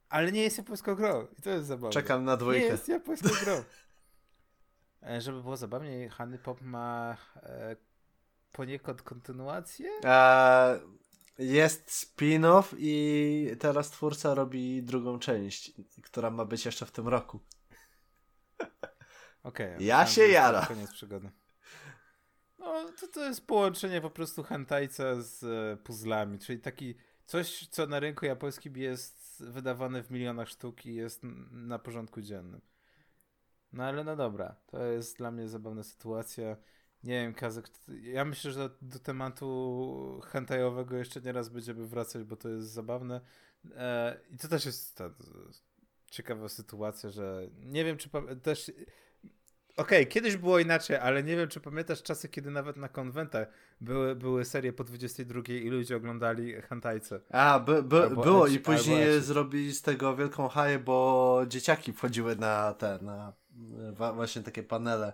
Ale nie jest japońską grą. I to jest zabawne. Czekam na dwójkę. Nie jest japońską grą. E, żeby było zabawniej, HuniePop ma e, poniekąd kontynuację? Eee, jest spin-off i teraz twórca robi drugą część, która ma być jeszcze w tym roku. Okay, ja się jara. Koniec przygody. No, to, to jest połączenie po prostu hentajca z e, puzzlami, czyli taki coś, co na rynku japońskim jest wydawane w milionach sztuk i jest na porządku dziennym. No ale no dobra, to jest dla mnie zabawna sytuacja. Nie wiem, Kazek, ja myślę, że do, do tematu hentajowego jeszcze nie raz będziemy wracać, bo to jest zabawne. E, I to też jest ta ciekawa sytuacja, że nie wiem, czy pa- też... Okej, okay, kiedyś było inaczej, ale nie wiem, czy pamiętasz czasy, kiedy nawet na konwentach były, były serie po dwudziestej drugiej i ludzie oglądali hentajce. A, by, by, było ecchi, i później zrobili z tego wielką haję, bo dzieciaki wchodziły na te, na właśnie takie panele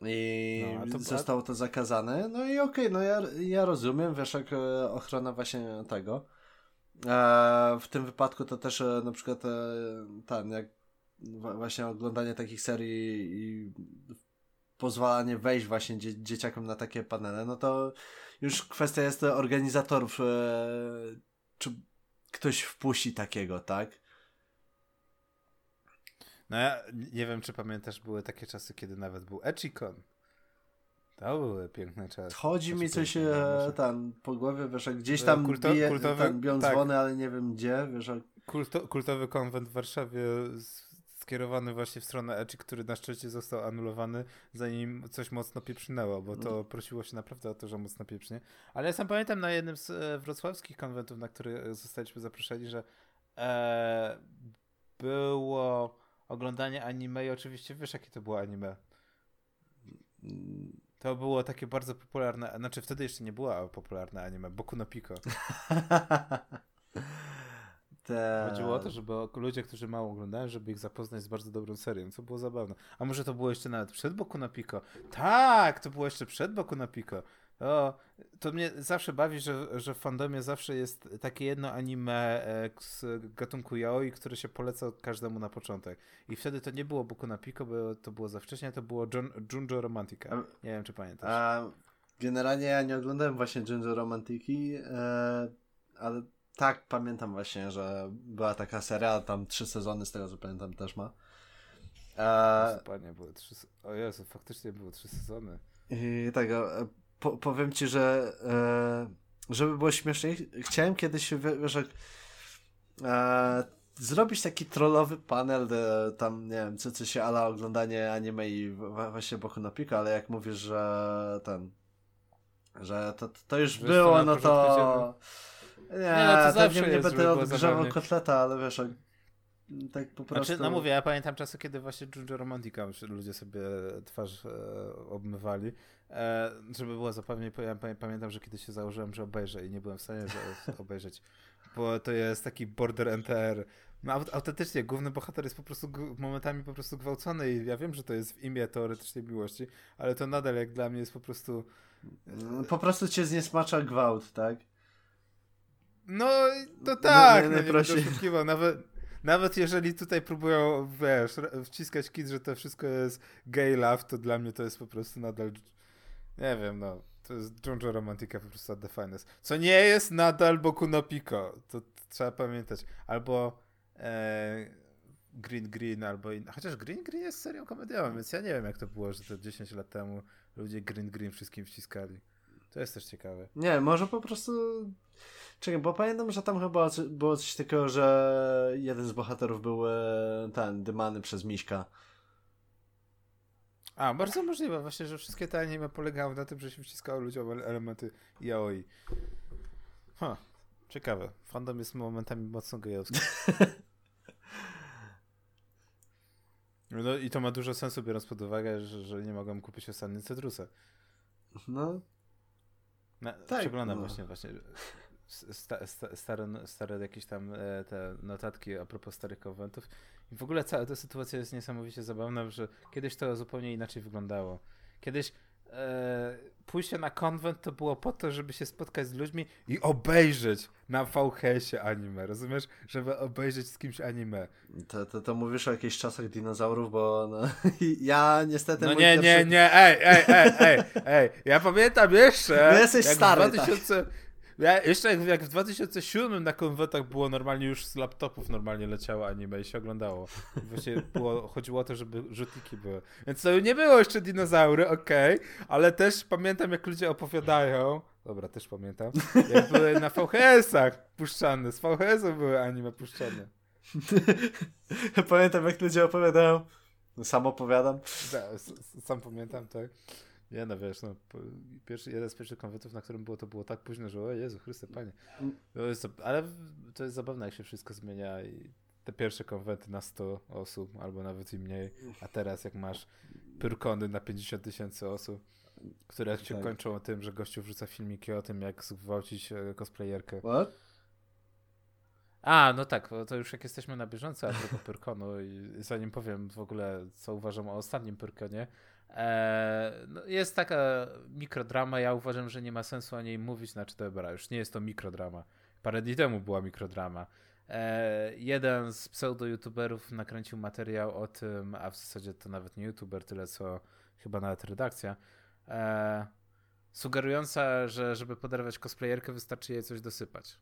i no, to zostało to zakazane. No i okej, okay, no ja, ja rozumiem, wiesz, jak ochrona właśnie tego. E, w tym wypadku to też na przykład ten, jak właśnie oglądanie takich serii i pozwalanie wejść właśnie dzie- dzieciakom na takie panele, no to już kwestia jest organizatorów, e, czy ktoś wpuści takiego, tak? No ja nie wiem, czy pamiętasz, były takie czasy, kiedy nawet był Echikon. To były piękne czasy. Chodzi mi coś e, tam po głowie, wiesz, jak gdzieś tam Kulto- bije, kultowy, tam bią tak. dzwony, ale nie wiem gdzie, wiesz. Jak... Kulto- kultowy konwent w Warszawie z... skierowany właśnie w stronę ecchi, który na szczęście został anulowany, zanim coś mocno pieprzynęło, bo to prosiło się naprawdę o to, że mocno pieprznie. Ale ja sam pamiętam na jednym z e, wrocławskich konwentów, na który zostaliśmy zaproszeni, że e, było oglądanie anime i oczywiście wiesz, jakie to było anime. To było takie bardzo popularne, znaczy wtedy jeszcze nie było popularne anime, Boku no Pico. Chodziło o to, żeby ludzie, którzy mało oglądają, żeby ich zapoznać z bardzo dobrą serią, co było zabawne. A może to było jeszcze nawet przed Boku no Pico? Tak, to było jeszcze przed Boku no Pico. O, to mnie zawsze bawi, że, że w fandomie zawsze jest takie jedno anime z gatunku yaoi, które się poleca każdemu na początek. I wtedy to nie było Boku no Pico, bo to było za wcześnie, to było Junjou Romantica. Nie wiem, czy pamiętasz. A, generalnie ja nie oglądałem właśnie Junjou Romantiki, e, ale... Tak, pamiętam właśnie, że była taka seria, tam trzy sezony z tego, co pamiętam, też ma. E... Panie, były trzy... O Jezu, faktycznie były trzy sezony. I tak, po, powiem ci, że e, żeby było śmieszniej, chciałem kiedyś, wiesz, jak, e, zrobić taki trollowy panel, de, tam, nie wiem, co, co się ala oglądanie anime i właśnie Boku no Pico, ale jak mówisz, że ten, że to, to już wiesz, było, to no to... Nie, nie, no to, to nie, nie będę odgrzewał kotleta, ale wiesz, tak po prostu... Znaczy, no mówię, ja pamiętam czasy, kiedy właśnie Junjou Romantica ludzie sobie twarz e, obmywali, e, żeby było zapewne, ja pamiętam, że kiedyś się założyłem, że obejrzę i nie byłem w stanie obejrzeć, bo to jest taki border N T R. No autentycznie, główny bohater jest po prostu momentami po prostu gwałcony i ja wiem, że to jest w imię teoretycznej miłości, ale to nadal jak dla mnie jest po prostu... Po prostu cię zniesmacza gwałt, tak? No to tak, no, nie, nie, nie wiem, nawet, nawet jeżeli tutaj próbują, wiesz, wciskać kit, że to wszystko jest gay love, to dla mnie to jest po prostu nadal, nie wiem, no, to jest Junjou Romantica po prostu at the finest. Co nie jest nadal Boku no Pico, to trzeba pamiętać, albo e, Green Green, albo inna, chociaż Green Green jest serią komediową, więc ja nie wiem jak to było, że to dziesięć lat temu ludzie Green Green wszystkim wciskali. To jest też ciekawe. Nie, może po prostu... Czekaj, bo pamiętam, że tam chyba było coś takiego, że jeden z bohaterów był ten, dymany przez Miśka. A, bardzo możliwe właśnie, że wszystkie te anime polegały na tym, że się wciskały ludziom elementy yaoi. Ha, ciekawe. Fandom jest momentami mocno gejowski. No i to ma dużo sensu, biorąc pod uwagę, że, że nie mogłem kupić ostatniej Cytrusa. No... Na, tak, przeglądam no. właśnie właśnie sta, sta, stare, stare jakieś tam e, te notatki a propos starych konwentów i w ogóle cała ta sytuacja jest niesamowicie zabawna, że kiedyś to zupełnie inaczej wyglądało. Kiedyś e, pójście na konwent to było po to, żeby się spotkać z ludźmi i obejrzeć na V H S-ie anime, rozumiesz? Żeby obejrzeć z kimś anime. To, to, to mówisz o jakichś czasach dinozaurów, bo no, ja niestety... No nie, pierwszy... nie, nie, ej, ej, ej, ej, ej, ja pamiętam jeszcze... No jesteś jak stary, dwa tysiące... tak. Ja jeszcze jak, jak w dwa tysiące siódmym na konwentach było normalnie już z laptopów normalnie leciało anime i się oglądało. I właśnie było, chodziło o to, żeby rzutniki były. Więc to nie było jeszcze dinozaury, okej, okay, ale też pamiętam jak ludzie opowiadają, dobra, też pamiętam, jak były na V H S-ach puszczane, z V H S-ów były anime puszczane. Pamiętam jak ludzie opowiadają, sam opowiadam. Da, sam pamiętam, tak. Nie no, wiesz, no, pierwszy, jeden z pierwszych konwentów, na którym było, to było tak późno, że o Jezu Chryste, Panie. No jest, ale to jest zabawne, jak się wszystko zmienia i te pierwsze konwenty na sto osób, albo nawet i mniej, a teraz jak masz Pyrkony na pięćdziesiąt tysięcy osób, które się tak. kończą tym, że gościu wrzuca filmiki o tym, jak zgwałcić cosplayerkę. What? A, no tak, to już jak jesteśmy na bieżąco a propos Pyrkonu i zanim powiem w ogóle, co uważam o ostatnim Pyrkonie, Eee, no jest taka mikrodrama, ja uważam, że nie ma sensu o niej mówić, znaczy to dobra, już nie jest to mikrodrama. Parę dni temu była mikrodrama. Eee, jeden z pseudo-youtuberów nakręcił materiał o tym, a w zasadzie to nawet nie youtuber, tyle co chyba nawet redakcja, eee, sugerująca, że żeby poderwać cosplayerkę wystarczy jej coś dosypać.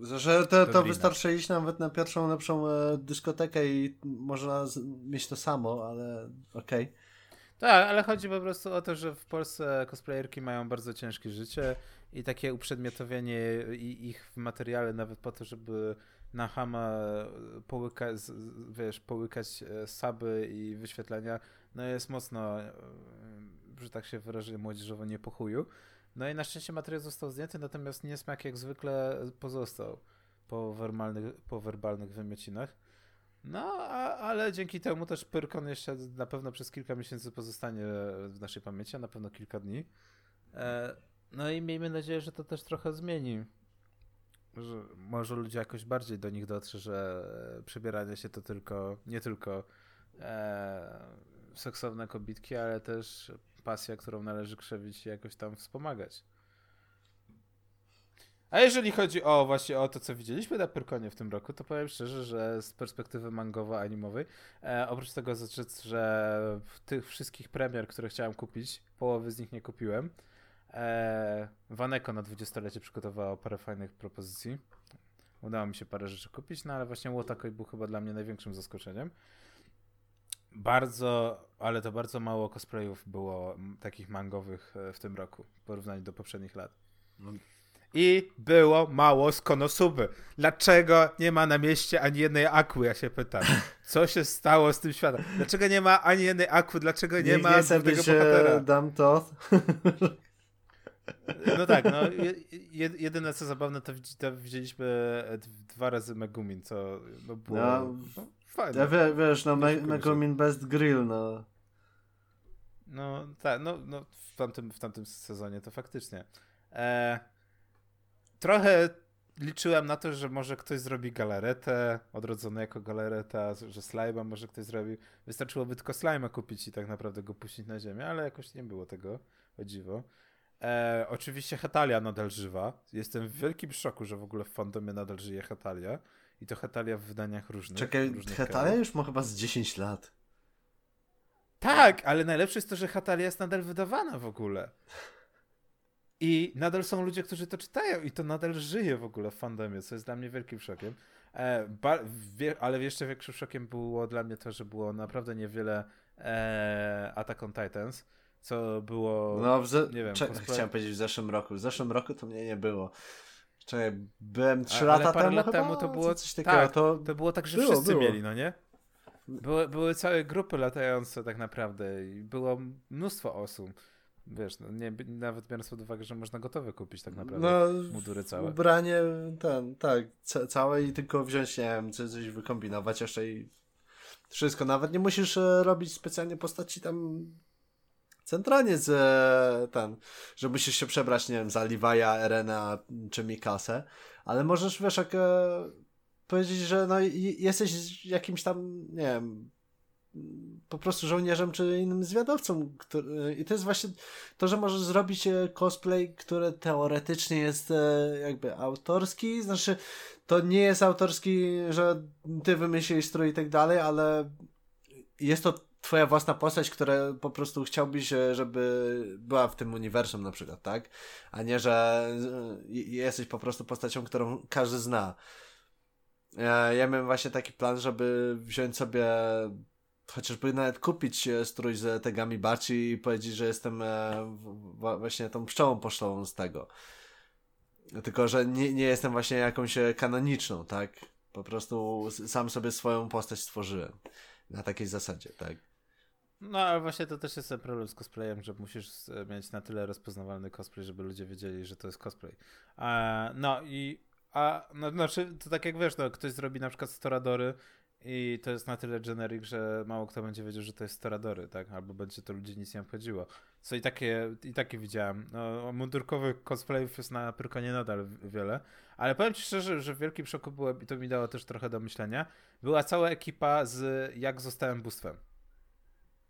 Że to, to wystarczy iść nawet na pierwszą, lepszą e, dyskotekę i można z, mieć to samo, ale okej. Okay. Tak, ale chodzi po prostu o to, że w Polsce cosplayerki mają bardzo ciężkie życie i takie uprzedmiotowienie ich w materiale nawet po to, żeby na chama połyka, wiesz, połykać suby i wyświetlenia, no jest mocno, że tak się wyrażę, młodzieżowo nie po chuju. No i na szczęście materiał został zdjęty, natomiast niesmak jak zwykle pozostał po werbalnych, po werbalnych wymiocinach. No, a, ale dzięki temu też Pyrkon jeszcze na pewno przez kilka miesięcy pozostanie w naszej pamięci, a na pewno kilka dni. E, no i miejmy nadzieję, że to też trochę zmieni. Że może ludzie jakoś bardziej do nich dotrze, że przebieranie się to tylko, nie tylko e, seksowne kobitki, ale też pasja, którą należy krzewić i jakoś tam wspomagać. A jeżeli chodzi o właśnie o to, co widzieliśmy na Pyrkonie w tym roku, to powiem szczerze, że z perspektywy mangowo-animowej, e, oprócz tego, że tych wszystkich premier, które chciałem kupić, połowy z nich nie kupiłem. E, Waneko na dwudziestolecie przygotowało parę fajnych propozycji. Udało mi się parę rzeczy kupić, no ale właśnie Wotakoi był chyba dla mnie największym zaskoczeniem. Bardzo, ale to bardzo mało cosplayów było takich mangowych w tym roku, w porównaniu do poprzednich lat. I było mało z Konosuby. Dlaczego nie ma na mieście ani jednej Akły, ja się pytam. Co się stało z tym światem? Dlaczego nie ma ani jednej Akły? Dlaczego nie, nie ma nie tego bohatera? Dam to. No tak, no jedyne co zabawne, to, to widzieliśmy dwa razy Megumin, co no było no, no, fajne. Ja wiesz, no Me- Megumin Best Grill, no. No tak, no, no w, tamtym, w tamtym sezonie to faktycznie. E, trochę liczyłem na to, że może ktoś zrobi galaretę, odrodzone jako galareta, że slajma może ktoś zrobił. Wystarczyłoby tylko slajma kupić i tak naprawdę go puścić na ziemię, ale jakoś nie było tego, o dziwo. E, oczywiście Hetalia nadal żywa. Jestem w wielkim szoku, że w ogóle w fandomie nadal żyje Hetalia. I to Hetalia w wydaniach różnych. Czekaj, różnych Hetalia krajów. Już ma chyba z dziesięć lat. Tak, ale najlepsze jest to, że Hetalia jest nadal wydawana w ogóle. I nadal są ludzie, którzy to czytają i to nadal żyje w ogóle w fandomie, co jest dla mnie wielkim szokiem. E, ba, wie, ale jeszcze większym szokiem było dla mnie to, że było naprawdę niewiele e, Attack on Titans. Co było, no, ze... nie wiem... Czeka, pospre... Chciałem powiedzieć w zeszłym roku. W zeszłym roku to mnie nie było. Czekaj, byłem trzy lata temu parę lat chyba? temu to było coś takiego. Tak, to... to było tak, że było, wszyscy było. mieli, no nie? Były, były całe grupy latające tak naprawdę i było mnóstwo osób. Wiesz, no nie, nawet biorąc pod uwagę, że można gotowe kupić tak naprawdę. No, mudury całe. Ubranie, ten, tak, całe i tylko wziąć, nie wiem, coś wykombinować jeszcze i wszystko. Nawet nie musisz robić specjalnie postaci tam... Centralnie z ten, że musisz się przebrać, nie wiem, za Levi'a, Erena czy Mikasę, ale możesz, wiesz, jak e, powiedzieć, że no jesteś jakimś tam, nie wiem, po prostu żołnierzem czy innym zwiadowcą, który, i to jest właśnie to, że możesz zrobić cosplay, które teoretycznie jest e, jakby autorski, znaczy to nie jest autorski, że ty wymyśliłeś strój i tak dalej, ale jest to twoja własna postać, która po prostu chciałbyś, żeby była w tym uniwersum na przykład, tak? A nie, że jesteś po prostu postacią, którą każdy zna. Ja miałem właśnie taki plan, żeby wziąć sobie, chociażby nawet kupić strój z tegami Bachi i powiedzieć, że jestem właśnie tą pszczołą poszłą z tego. Tylko, że nie, nie jestem właśnie jakąś kanoniczną, tak? Po prostu sam sobie swoją postać stworzyłem. Na takiej zasadzie, tak. No, ale właśnie to też jest problem z cosplayem, że musisz mieć na tyle rozpoznawalny cosplay, żeby ludzie wiedzieli, że to jest cosplay. A, no i, a, no, znaczy, to tak jak wiesz, no, ktoś zrobi na przykład Toradory i to jest na tyle generic, że mało kto będzie wiedział, że to jest Toradory, tak? Albo będzie to ludzi nic nie obchodziło. Co i takie, i takie widziałem. No, mundurkowych cosplayów jest na Pyrkonie nadal wiele, ale powiem ci szczerze, że w wielkim szoku byłem i to mi dało też trochę do myślenia. Była cała ekipa z Jak zostałem bóstwem.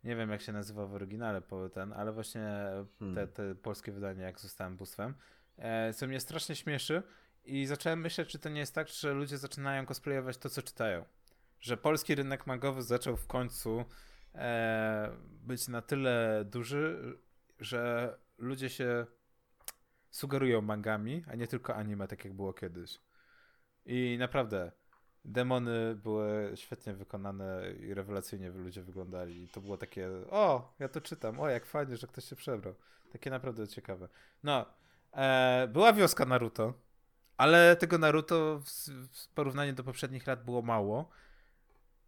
Nie wiem, jak się nazywa w oryginale, ten, ale właśnie hmm. te, te polskie wydanie Jak zostałem bóstwem, co mnie strasznie śmieszy i zacząłem myśleć, czy to nie jest tak, że ludzie zaczynają cosplayować to, co czytają. Że polski rynek mangowy zaczął w końcu e, być na tyle duży, że ludzie się sugerują mangami, a nie tylko anime, tak jak było kiedyś. I naprawdę demony były świetnie wykonane i rewelacyjnie ludzie wyglądali. I to było takie, o, ja to czytam, o, jak fajnie, że ktoś się przebrał. Takie naprawdę ciekawe. No, e, była wioska Naruto, ale tego Naruto w, w porównaniu do poprzednich lat było mało.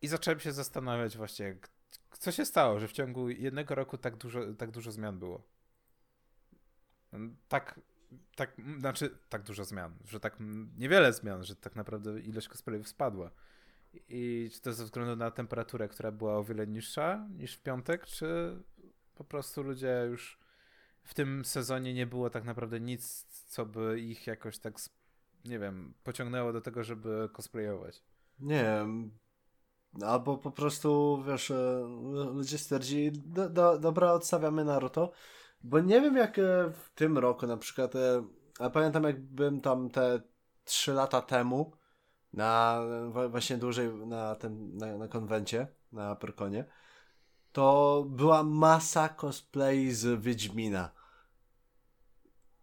I zacząłem się zastanawiać właśnie, co się stało, że w ciągu jednego roku tak dużo, tak dużo zmian było. Tak, tak, znaczy tak dużo zmian, że tak niewiele zmian, że tak naprawdę ilość cosplayów spadła. I czy to ze względu na temperaturę, która była o wiele niższa niż w piątek, czy po prostu ludzie już w tym sezonie nie było tak naprawdę nic, co by ich jakoś tak, nie wiem, pociągnęło do tego, żeby cosplayować. Nie wiem. Albo po prostu, wiesz, ludzie stwierdzili, do, do, dobra, odstawiamy Naruto, bo nie wiem jak w tym roku na przykład, a pamiętam jak byłem tam te trzy lata temu, na właśnie dłużej na tym, na, na konwencie, na Pyrkonie, to była masa cosplay z Wiedźmina.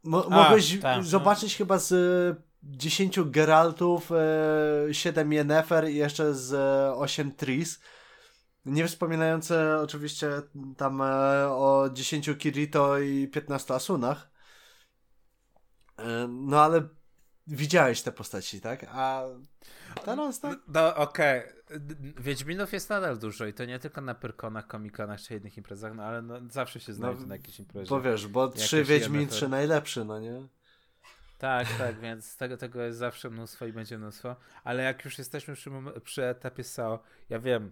Mo, a, mogłeś tam zobaczyć no. chyba z... dziesięciu Geraltów, siedem Yennefer i jeszcze z osiem Tris. Nie wspominając oczywiście tam o dziesięciu Kirito i piętnastu Asunach. No ale widziałeś te postaci, tak? A teraz tak? No okej. Okay. Wiedźminów jest nadal dużo i to nie tylko na Pyrkonach, Comic-Conach czy innych imprezach, no ale no, zawsze się znajdzie no, na jakiejś imprezie. Bo wiesz, bo trzy Wiedźmin, trzy najlepszy, no nie? Tak, tak, więc tego, tego jest zawsze mnóstwo i będzie mnóstwo, ale jak już jesteśmy przy, przy etapie S A O, ja wiem,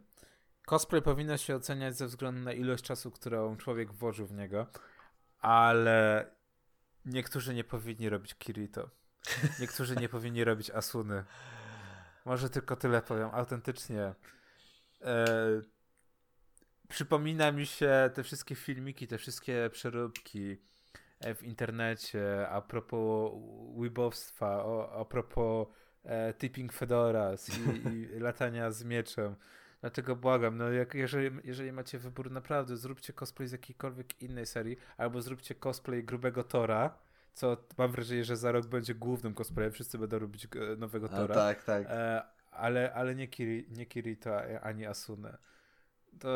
cosplay powinno się oceniać ze względu na ilość czasu, którą człowiek włożył w niego, ale niektórzy nie powinni robić Kirito. Niektórzy nie powinni robić Asuny. Może tylko tyle powiem, autentycznie. E, przypomina mi się te wszystkie filmiki, te wszystkie przeróbki w internecie a propos łybowstwa, a propos e, tipping fedoras i, i latania z mieczem. Dlatego błagam, no jak, jeżeli, jeżeli macie wybór, naprawdę zróbcie cosplay z jakiejkolwiek innej serii, albo zróbcie cosplay grubego Tora, co mam wrażenie, że za rok będzie głównym cosplayem, wszyscy będą robić nowego Tora. A, tak, tak. E, ale, ale nie, Kiri, nie Kirito ani Asunę. To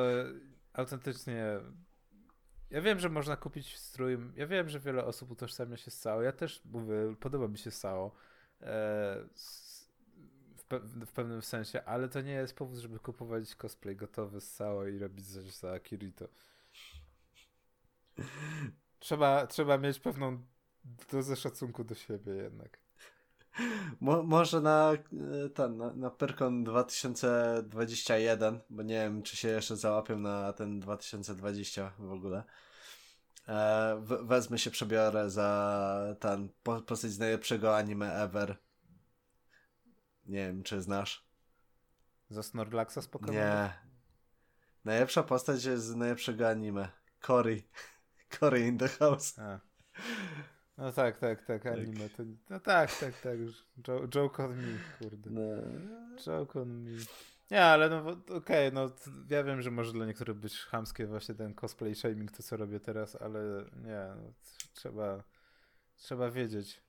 autentycznie... Ja wiem, że można kupić strój, ja wiem, że wiele osób utożsamia się z S A O, ja też mówię, podoba mi się S A O e, w, pe- w pewnym sensie, ale to nie jest powód, żeby kupować cosplay gotowy z S A O i robić coś za Kirito. Trzeba, trzeba mieć pewną dozę szacunku do siebie jednak. Mo- może na, ten, na, na Pyrkon dwa tysiące dwudziesty pierwszy, bo nie wiem, czy się jeszcze załapię na ten dwa tysiące dwudziesty w ogóle. E, w- wezmę się, przebiorę za ten po- postać z najlepszego anime ever. Nie wiem, czy znasz. Za Snorlaxa spokojnie? Nie. Najlepsza postać jest z najlepszego anime. Cory. Cory in the house. A. No tak, tak, tak, anime. To... No tak, tak, tak. Jo- joke on me, kurde. No. Joke on me. Nie, ale no okej, okay, no ja wiem, że może dla niektórych być chamskie właśnie ten cosplay shaming, to co robię teraz, ale nie, no, trzeba trzeba wiedzieć.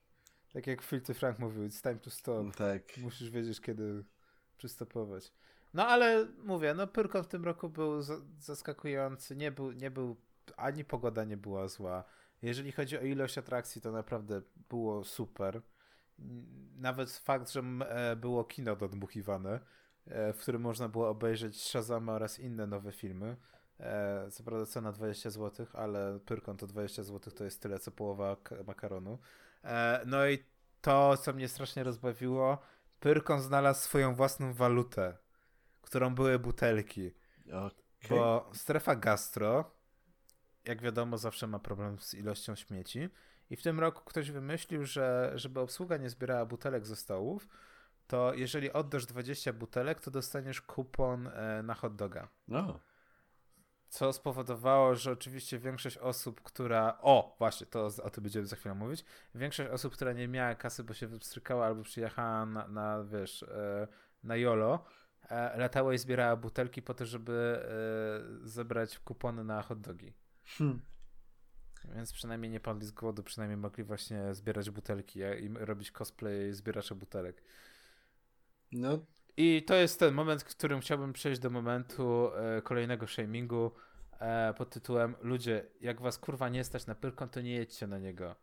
Tak jak Filthy Frank mówił, it's time to stop. No tak. Musisz wiedzieć, kiedy przystopować. No ale mówię, no Pyrkon w tym roku był zaskakujący, nie był, nie był, ani pogoda nie była zła. Jeżeli chodzi o ilość atrakcji, to naprawdę było super. Nawet fakt, że było kino dodmuchiwane, w którym można było obejrzeć Shazama oraz inne nowe filmy. Co prawda cena dwadzieścia złotych, ale Pyrkon to dwadzieścia złotych to jest tyle, co połowa makaronu. No i to, co mnie strasznie rozbawiło, Pyrkon znalazł swoją własną walutę, którą były butelki. Okay. Bo strefa gastro, jak wiadomo, zawsze ma problem z ilością śmieci i w tym roku ktoś wymyślił, że żeby obsługa nie zbierała butelek ze stołów, to jeżeli oddasz dwadzieścia butelek, to dostaniesz kupon na hot doga. No. Co spowodowało, że oczywiście większość osób, która... O, właśnie, to o tym będziemy za chwilę mówić. Większość osób, która nie miała kasy, bo się wypstrykała albo przyjechała na, na wiesz, na YOLO, latała i zbierała butelki po to, żeby zebrać kupony na hot dogi. Hmm. Więc przynajmniej nie padli z głodu, przynajmniej mogli właśnie zbierać butelki i robić cosplay zbieracza butelek. No. I to jest ten moment, w którym chciałbym przejść do momentu e, kolejnego shamingu e, pod tytułem: ludzie, jak was kurwa nie stać na Pyrkon, to nie jedźcie na niego.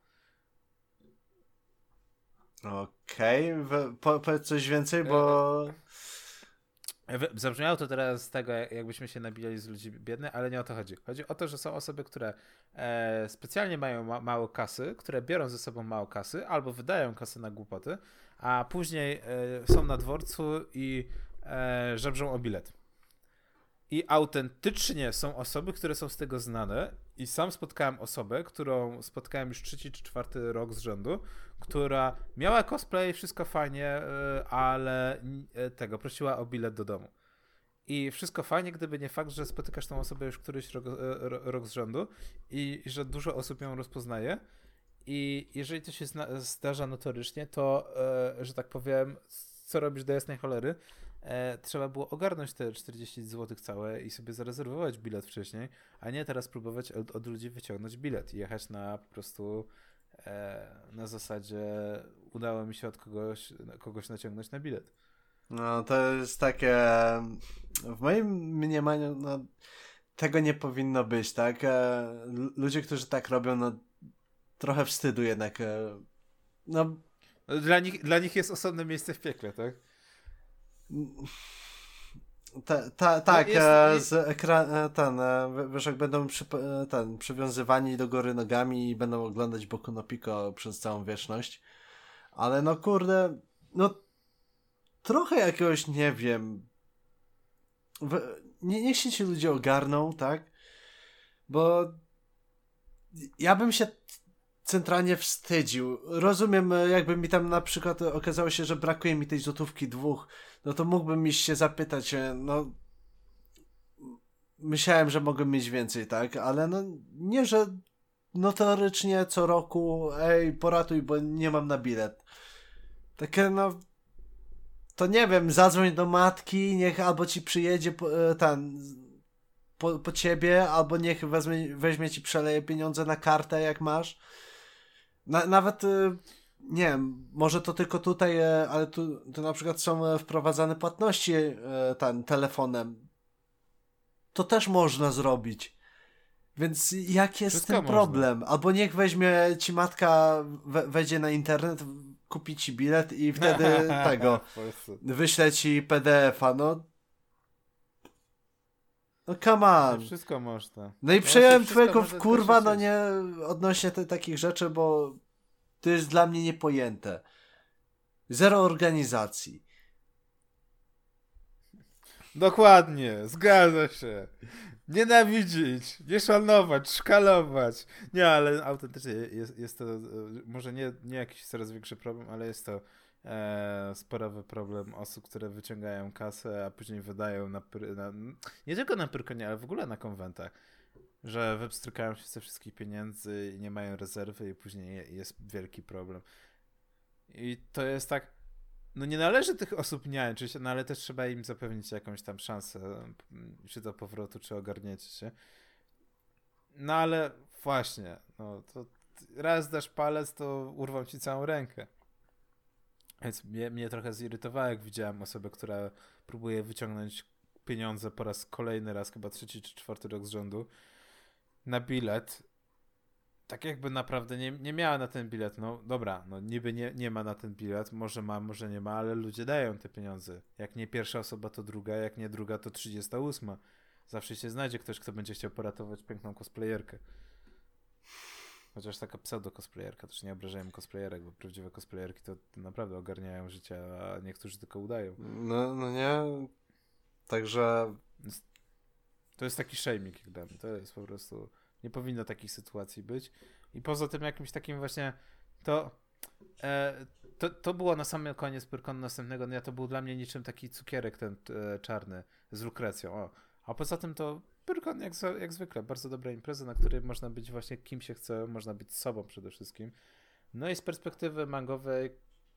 Okej, okay. po, powiedz coś więcej, bo... Zabrzmiało to teraz z tego, jakbyśmy się nabijali z ludzi biednych, ale nie o to chodzi. Chodzi o to, że są osoby, które e, specjalnie mają ma- mało kasy, które biorą ze sobą mało kasy albo wydają kasy na głupoty, a później e, są na dworcu i e, żebrzą o bilet. I autentycznie są osoby, które są z tego znane i sam spotkałem osobę, którą spotkałem już trzeci czy czwarty rok z rzędu, która miała cosplay, wszystko fajnie, ale tego, prosiła o bilet do domu. I wszystko fajnie, gdyby nie fakt, że spotykasz tą osobę już któryś rok, rok z rzędu i że dużo osób ją rozpoznaje. I jeżeli to się zna- zdarza notorycznie, to, że tak powiem, co robisz do jasnej cholery? E, trzeba było ogarnąć te czterdzieści złotych całe i sobie zarezerwować bilet wcześniej, a nie teraz próbować od, od ludzi wyciągnąć bilet i jechać na po prostu e, na zasadzie udało mi się od kogoś, kogoś naciągnąć na bilet. No to jest takie w moim mniemaniu, no, tego nie powinno być, tak? Ludzie, którzy tak robią, no trochę wstydu jednak, no Dla nich, dla nich jest osobne miejsce w piekle, tak? Ta, ta, tak, jest, z ekranu, ten, wiesz, jak będą przy, ten, przywiązywani do góry nogami i będą oglądać Boku no Pico przez całą wieczność. Ale no kurde, no trochę jakiegoś, nie wiem, w, nie, niech się ci ludzie ogarną, tak? Bo ja bym się centralnie wstydził. Rozumiem, jakby mi tam na przykład okazało się, że brakuje mi tej złotówki dwóch, no to mógłbym iść się zapytać, no myślałem, że mogłem mieć więcej, tak? Ale no nie, że notorycznie co roku ej, poratuj, bo nie mam na bilet. Takie no to nie wiem, zadzwoń do matki, niech albo ci przyjedzie ten po, po ciebie, albo niech wezmie, weźmie ci, przeleje pieniądze na kartę, jak masz. Na, nawet, nie wiem, może to tylko tutaj, ale tu, tu na przykład są wprowadzane płatności ten, telefonem. To też można zrobić. Więc jak jest Wszystko ten problem? Można. Albo niech weźmie ci matka, we, wejdzie na internet, kupi ci bilet i wtedy tego, wyśle ci P D F a, no. No come on. Wszystko można. No i przejąłem twojego kurwa, no nie, odnośnie te, takich rzeczy, bo to jest dla mnie niepojęte. Zero organizacji. Dokładnie, zgadza się. Nienawidzić, nie szanować, szkalować. Nie, ale autentycznie jest, jest to, może nie, nie jakiś coraz większy problem, ale jest to E, sporowy problem osób, które wyciągają kasę, a później wydają na, pr- na nie tylko na Pyrkonie, ale w ogóle na konwentach, że wypstrykają się ze wszystkich pieniędzy i nie mają rezerwy i później je, jest wielki problem. I to jest tak, no nie należy tych osób niańczyć, no ale też trzeba im zapewnić jakąś tam szansę, czy do powrotu, czy ogarniecie się. No ale właśnie, no to raz dasz palec, to urwą ci całą rękę. Więc mnie, mnie trochę zirytowało, jak widziałem osobę, która próbuje wyciągnąć pieniądze po raz kolejny raz, chyba trzeci czy czwarty rok z rządu, na bilet. Tak jakby naprawdę nie, nie miała na ten bilet. No dobra, no niby nie, nie ma na ten bilet, może ma, może nie ma, ale ludzie dają te pieniądze. Jak nie pierwsza osoba, to druga, jak nie druga, to trzydziesta ósma. Zawsze się znajdzie ktoś, kto będzie chciał poratować piękną cosplayerkę. Chociaż taka pseudo-cosplayerka, też nie obrażajmy cosplayerek, bo prawdziwe cosplayerki to naprawdę ogarniają życie, a niektórzy tylko udają. No, no nie, także... To jest taki shaming, jak dla mnie, to jest po prostu... Nie powinno takich sytuacji być. I poza tym jakimś takim właśnie... To e, to, to było na samym koniec Pyrkonu następnego dnia, to był dla mnie niczym taki cukierek ten e, czarny z lukrecją, o. A poza tym to... Pyrkon jak, jak zwykle, bardzo dobra impreza, na której można być właśnie kim się chce, można być sobą przede wszystkim. No i z perspektywy mangowej,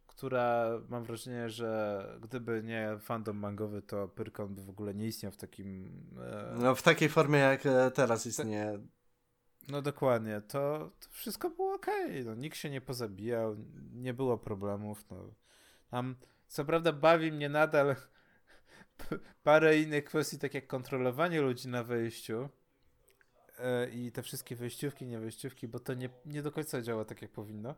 która mam wrażenie, że gdyby nie fandom mangowy, to Pyrkon by w ogóle nie istniał w takim... E... No w takiej formie jak teraz istnieje. No dokładnie, to, to wszystko było okej, okay. No, nikt się nie pozabijał, nie było problemów. No. Tam co prawda bawi mnie nadal... parę innych kwestii, tak jak kontrolowanie ludzi na wejściu yy, i te wszystkie wejściówki, nie wejściówki, bo to nie, nie do końca działa tak, jak powinno.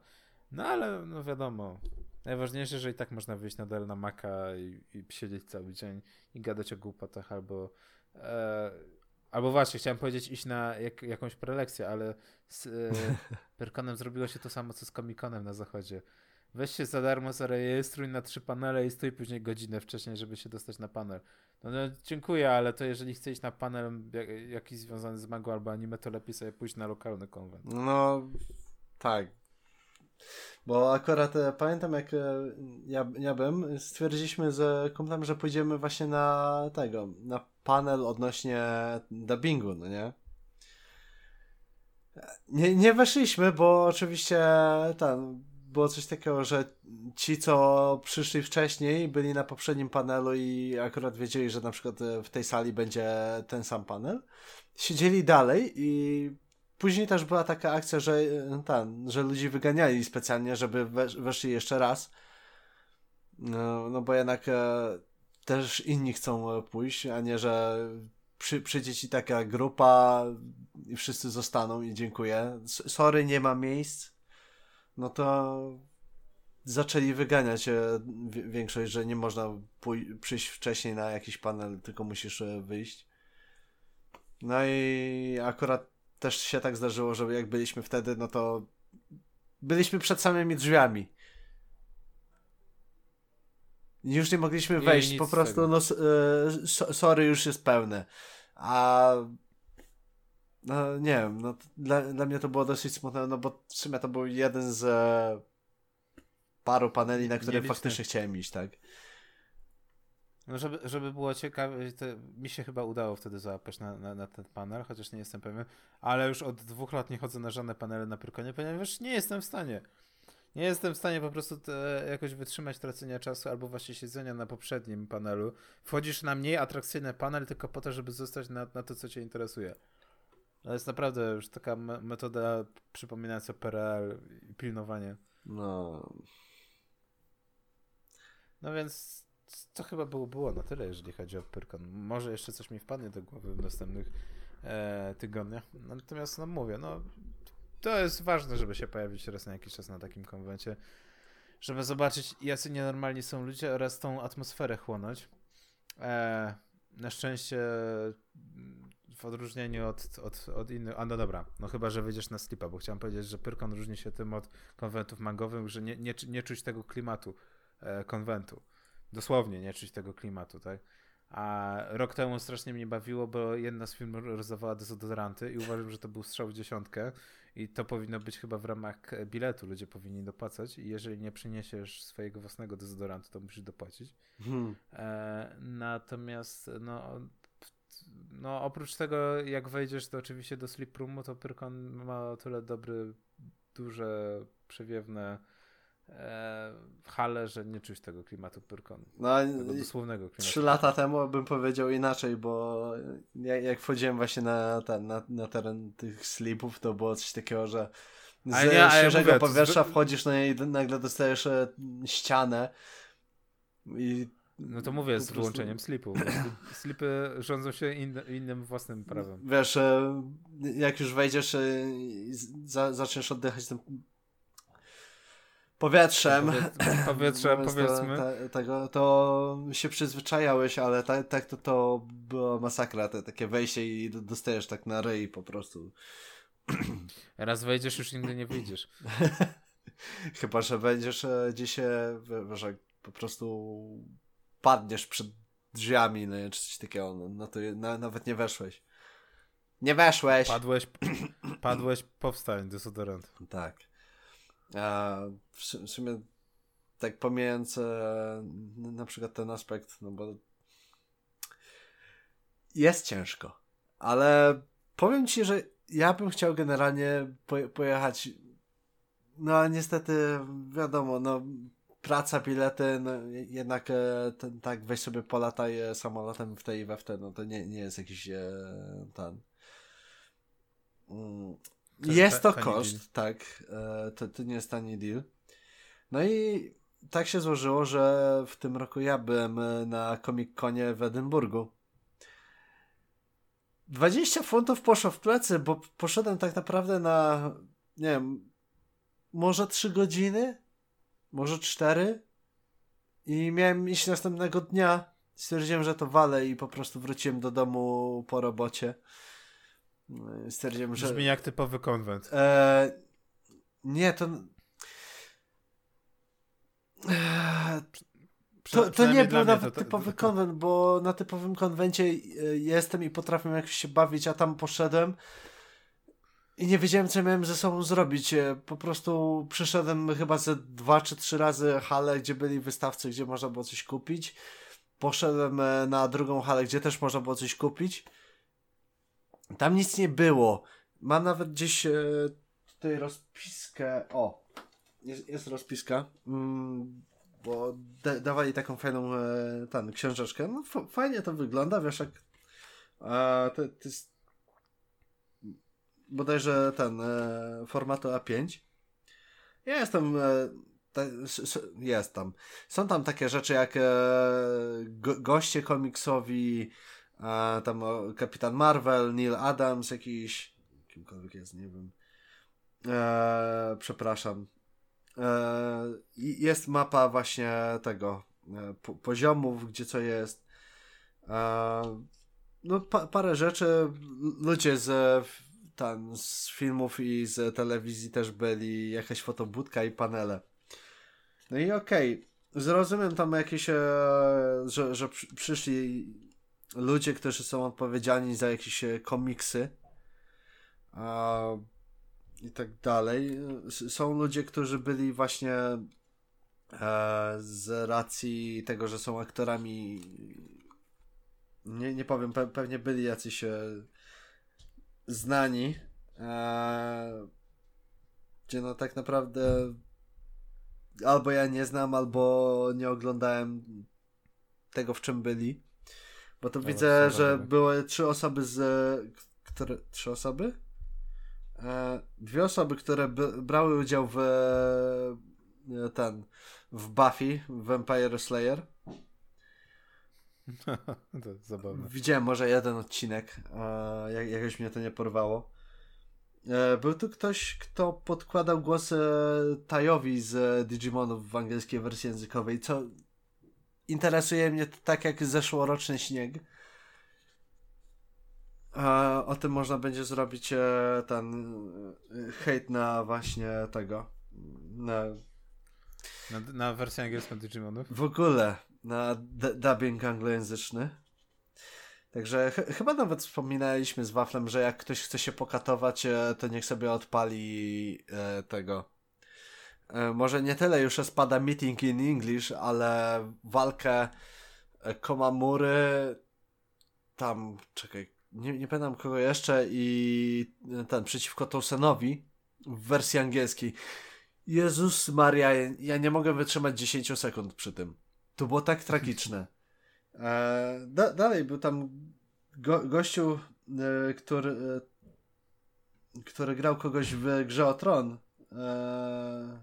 No ale no wiadomo, najważniejsze, że i tak można wyjść nadal na Maca i, i siedzieć cały dzień i gadać o głupotach albo yy, albo właśnie, chciałem powiedzieć iść na jak, jakąś prelekcję, ale z yy, Pyrkonem zrobiło się to samo, co z Comic-Conem na zachodzie. Weź się za darmo zarejestruj na trzy panele i stój później godzinę wcześniej, żeby się dostać na panel. No, no dziękuję, ale to jeżeli chcesz iść na panel jakiś związany z mangą albo anime, to lepiej sobie pójść na lokalny konwent. No tak. Bo akurat pamiętam, jak ja, ja bym, stwierdziliśmy z kumplem, że pójdziemy właśnie na tego, na panel odnośnie dubbingu, no nie? Nie, nie weszliśmy, bo oczywiście tam było coś takiego, że ci, co przyszli wcześniej, byli na poprzednim panelu i akurat wiedzieli, że na przykład w tej sali będzie ten sam panel. Siedzieli dalej i później też była taka akcja, że, ta, że ludzi wyganiali specjalnie, żeby weszli jeszcze raz. No, no bo jednak e, też inni chcą pójść, a nie, że przy, przyjdzie ci taka grupa i wszyscy zostaną i dziękuję. Sorry, nie ma miejsc. No to zaczęli wyganiać większość, że nie można pój- przyjść wcześniej na jakiś panel, tylko musisz wyjść. No i akurat też się tak zdarzyło, że jak byliśmy wtedy, no to byliśmy przed samymi drzwiami. Już nie mogliśmy wejść, nie, po prostu no, sorry, już jest pełne. A no nie wiem, no, dla, dla mnie to było dosyć smutne, no bo w sumie to był jeden z e, paru paneli, na którym faktycznie chciałem iść, tak? No żeby, żeby było ciekawe, to mi się chyba udało wtedy załapać na, na, na ten panel, chociaż nie jestem pewien, ale już od dwóch lat nie chodzę na żadne panele na Pyrkonie, ponieważ nie jestem w stanie. Nie jestem w stanie po prostu te, jakoś wytrzymać tracenia czasu albo właśnie siedzenia na poprzednim panelu. Wchodzisz na mniej atrakcyjny panel tylko po to, żeby zostać na, na to, co cię interesuje. To jest naprawdę już taka me- metoda przypominająca P R L i pilnowanie. No. No więc to chyba było, było na tyle, jeżeli chodzi o Pyrkon. Może jeszcze coś mi wpadnie do głowy w następnych e, tygodniach. Natomiast no mówię, no to jest ważne, żeby się pojawić raz na jakiś czas na takim konwencie, żeby zobaczyć, jacy nienormalni są ludzie oraz tą atmosferę chłonąć. E, na szczęście w odróżnieniu od, od, od innych... A no dobra, no chyba, że wyjdziesz na slipa, bo chciałem powiedzieć, że Pyrkon różni się tym od konwentów mangowych, że nie, nie, nie czuć tego klimatu e, konwentu. Dosłownie nie czuć tego klimatu, tak? A rok temu strasznie mnie bawiło, bo jedna z firm rozdawała dezodoranty i uważam, że to był strzał w dziesiątkę i to powinno być chyba w ramach biletu. Ludzie powinni dopłacać i jeżeli nie przyniesiesz swojego własnego dezodorantu, to musisz dopłacić. Hmm. E, natomiast no... No oprócz tego, jak wejdziesz to oczywiście do Sleep Roomu, to Pyrkon ma o tyle dobry, duże, przewiewne e, hale, że nie czuć tego klimatu Pyrkon. No, tego dosłownego klimatu. Trzy lata temu bym powiedział inaczej, bo jak, jak wchodziłem właśnie na, ten, na, na teren tych Sleepów, to było coś takiego, że z a nie, świeżego ja mówię, powietrza z... wchodzisz na niej, nagle dostajesz ścianę i no to mówię, z wyłączeniem slipu. Slipy rządzą się in, innym własnym prawem. Wiesz, jak już wejdziesz i zaczniesz oddychać tym powietrzem, Powie, powietrzem powiedzmy, te, tego, to się przyzwyczajałeś, ale tak, tak to, to była masakra, te, takie wejście i dostajesz tak na ryj po prostu. Raz wejdziesz, już nigdy nie wyjdziesz. Chyba, że będziesz gdzieś, wiesz, po prostu... padniesz przed drzwiami, no czy coś takiego, no, no to na, nawet nie weszłeś. Nie weszłeś! Padłeś, padłeś powstań, dezodorant. Tak. A w sumie tak pomijając e, na przykład ten aspekt, no bo jest ciężko, ale powiem ci, że ja bym chciał generalnie poje- pojechać, no niestety wiadomo, no praca, bilety, no jednak e, ten, tak weź sobie polataj e, samolotem w tej i we w te, no to nie, nie jest jakiś e, ten... Mm. To jest ta, to koszt, deal. Tak, e, to, to nie jest tani deal. No i tak się złożyło, że w tym roku ja byłem na Comic-Conie w Edynburgu. dwadzieścia funtów poszło w plecy, bo poszedłem tak naprawdę na, nie wiem, może trzy godziny? Może cztery i miałem iść następnego dnia. Stwierdziłem, że to wale i po prostu wróciłem do domu po robocie. Stwierdziłem, że... Brzmi jak typowy konwent. E... Nie, to... E... To, to nie był nawet to, to, typowy konwent, bo na typowym konwencie jestem i potrafię jakoś się bawić, a tam poszedłem i nie wiedziałem, co miałem ze sobą zrobić. Po prostu przyszedłem chyba ze dwa czy trzy razy halę, gdzie byli wystawcy, gdzie można było coś kupić. Poszedłem na drugą halę, gdzie też można było coś kupić. Tam nic nie było. Mam nawet gdzieś tutaj rozpiskę. O, jest, jest rozpiska. Mm, bo de- dawali taką fajną tam, książeczkę. No, f- fajnie to wygląda, wiesz, jak e, to, to jest bodajże ten e, formatu A pięć. Ja jestem e, te, s, s, jest tam. Są tam takie rzeczy jak e, go, goście komiksowi, e, tam o, Kapitan Marvel, Neil Adams jakiś, kimkolwiek jest, nie wiem. E, przepraszam. Jest mapa właśnie tego poziomów, gdzie co jest. No pa- parę rzeczy. Ludzie z, tam, z filmów i z telewizji też byli. Jakaś fotobudka i panele. No i okej. Okay. Zrozumiem tam jakieś, e, że, że przyszli ludzie, którzy są odpowiedzialni za jakieś komiksy e, i tak dalej. Są ludzie, którzy byli właśnie e, z racji tego, że są aktorami, nie, nie powiem, pe, pewnie byli jacyś e, znani, e, gdzie no tak naprawdę albo ja nie znam, albo nie oglądałem tego, w czym byli. Bo to no widzę, że były trzy osoby z... Które, trzy osoby? E, dwie osoby, które b- brały udział w... ten... w Buffy, w Vampire Slayer. To jest zabawne. Widziałem może jeden odcinek. E, jak, jakoś mnie to nie porwało. Był tu ktoś, kto podkładał głos Taiowi z Digimonów w angielskiej wersji językowej, co interesuje mnie tak jak zeszłoroczny śnieg. O tym można będzie zrobić ten hejt na właśnie tego. Na, na, na wersję angielską Digimonów? W ogóle, na d- dubbing anglojęzyczny. Także ch- chyba nawet wspominaliśmy z Waflem, że jak ktoś chce się pokatować, to niech sobie odpali e, tego. E, może nie tyle już spada Meeting in English, ale walkę e, Komamury, tam, czekaj, nie, nie pamiętam kogo jeszcze i ten, przeciwko Towsenowi w wersji angielskiej. Jezus Maria, ja nie mogę wytrzymać dziesięć sekund przy tym. To było tak tragiczne. E, da, dalej był tam go, gościu, e, który, e, który grał kogoś w Grze o Tron. E...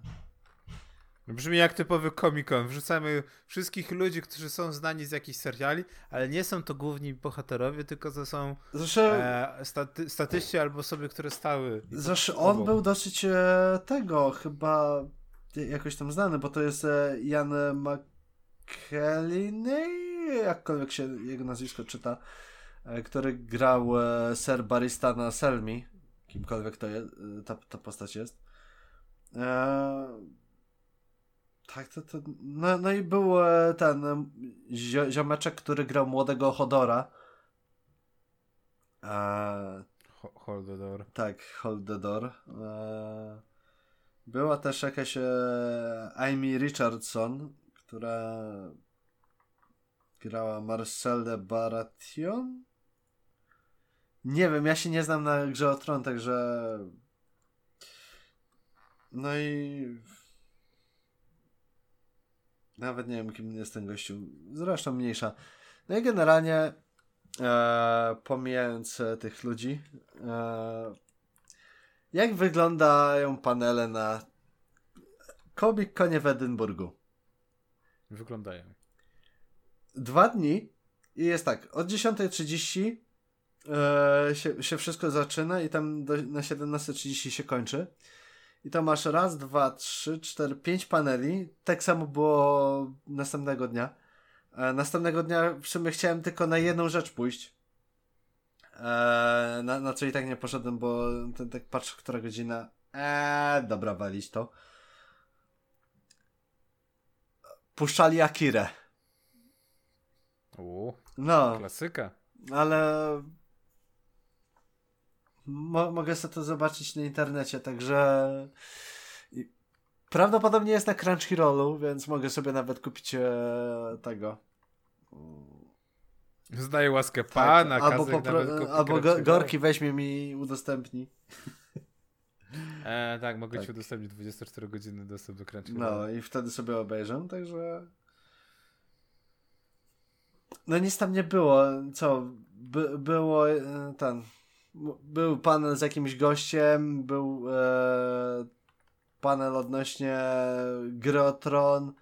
Brzmi jak typowy Comic-Con. Wrzucamy wszystkich ludzi, którzy są znani z jakichś seriali, ale nie są to główni bohaterowie, tylko to są e, staty, statyści albo osoby, które stały. Zresztą on był dosyć e, tego chyba jakoś tam znany, bo to jest e, Jan McKellinej, jakkolwiek się jego nazwisko czyta, który grał Ser Barista na Selmi, kimkolwiek to jest, ta, ta postać jest. Eee, tak, to, to no, no i był ten zio, ziomeczek, który grał młodego Hodora. Eee, hold the door. Tak, hold the door. Eee, była też jakaś e, Amy Richardson, która grała Marcelle Baration? Nie wiem, ja się nie znam na Grze o Tron, także... No i... Nawet nie wiem, kim jest ten gościu. Zresztą mniejsza. No i generalnie, e, pomijając tych ludzi, e, jak wyglądają panele na Comic-Conie w Edynburgu? Wyglądają. Dwa dni i jest tak, od dziesiątej trzydzieści e, się, się wszystko zaczyna i tam do, na siedemnasta trzydzieści się kończy. I to masz raz, dwa, trzy, cztery, pięć paneli. Tak samo było następnego dnia. E, następnego dnia w sumie chciałem tylko na jedną rzecz pójść. E, na, na co i tak nie poszedłem, bo ten, tak patrzę, która godzina. Eee, dobra, walić to. Puszczali Akirę. O, no, klasyka. Ale mo- mogę sobie to zobaczyć na internecie, także i prawdopodobnie jest na Crunchyrollu, więc mogę sobie nawet kupić e, tego. Zdaję łaskę tak, pana. Albo, popro- albo go- Gorki weźmie mi i udostępni. E, tak, mogę tak. Ci udostępnić dwudziestoczterogodzinny dostęp do Crunchyrollu. No i wtedy sobie obejrzę, także... No nic tam nie było, co, By, było ten, był panel z jakimś gościem, był e, panel odnośnie Gry o Tron,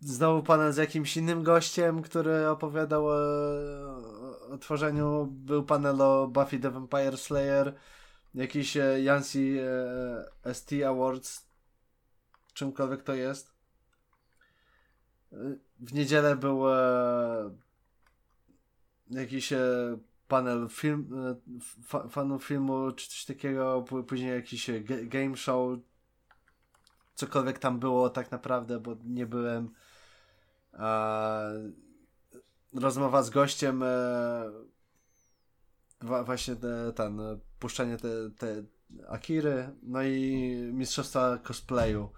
znowu panel z jakimś innym gościem, który opowiadał e, o tworzeniu, był panel o Buffy the Vampire Slayer, jakiś e, Yancy e, S T Awards, czymkolwiek to jest. W niedzielę był jakiś panel film, fanów filmu czy coś takiego, później jakiś game show, cokolwiek tam było tak naprawdę, bo nie byłem. Rozmowa z gościem, właśnie ten, puszczenie te, te Akiry, no i mistrzostwa cosplayu.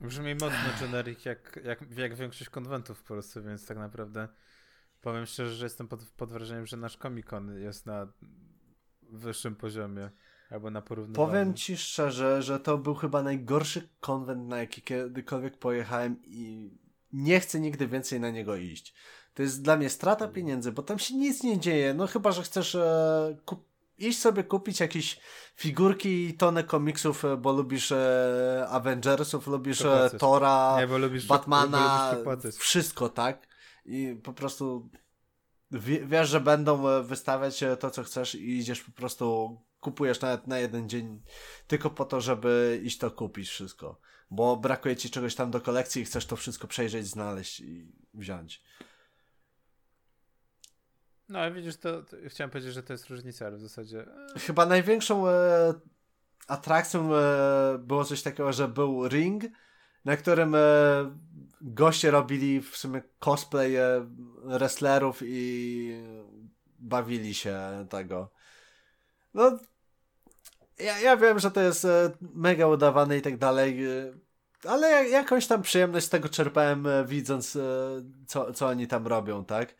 Brzmi mocno generic jak, jak, jak większość konwentów w Polsce, więc tak naprawdę powiem szczerze, że jestem pod, pod wrażeniem, że nasz Comic-Con jest na wyższym poziomie albo na porównywaniu. Powiem ci szczerze, że to był chyba najgorszy konwent, na jaki kiedykolwiek pojechałem i nie chcę nigdy więcej na niego iść. To jest dla mnie strata pieniędzy, bo tam się nic nie dzieje, no chyba, że chcesz e, kup- iść sobie kupić jakieś figurki i tonę komiksów, bo lubisz e, Avengersów, lubisz e, Thora, nie, bo lubisz, Batmana, bo lubisz wszystko, tak? I po prostu w- wiesz, że będą wystawiać to, co chcesz i idziesz po prostu, kupujesz nawet na jeden dzień tylko po to, żeby iść to kupić wszystko, bo brakuje ci czegoś tam do kolekcji i chcesz to wszystko przejrzeć, znaleźć i wziąć. No, ale widzisz, to, to chciałem powiedzieć, że to jest różnica, ale w zasadzie... Chyba największą e, atrakcją e, było coś takiego, że był ring, na którym e, goście robili w sumie cosplay e, wrestlerów i bawili się tego. No, ja, ja wiem, że to jest e, mega udawane i tak dalej, e, ale jak, jakąś tam przyjemność z tego czerpałem, e, widząc e, co, co oni tam robią, tak?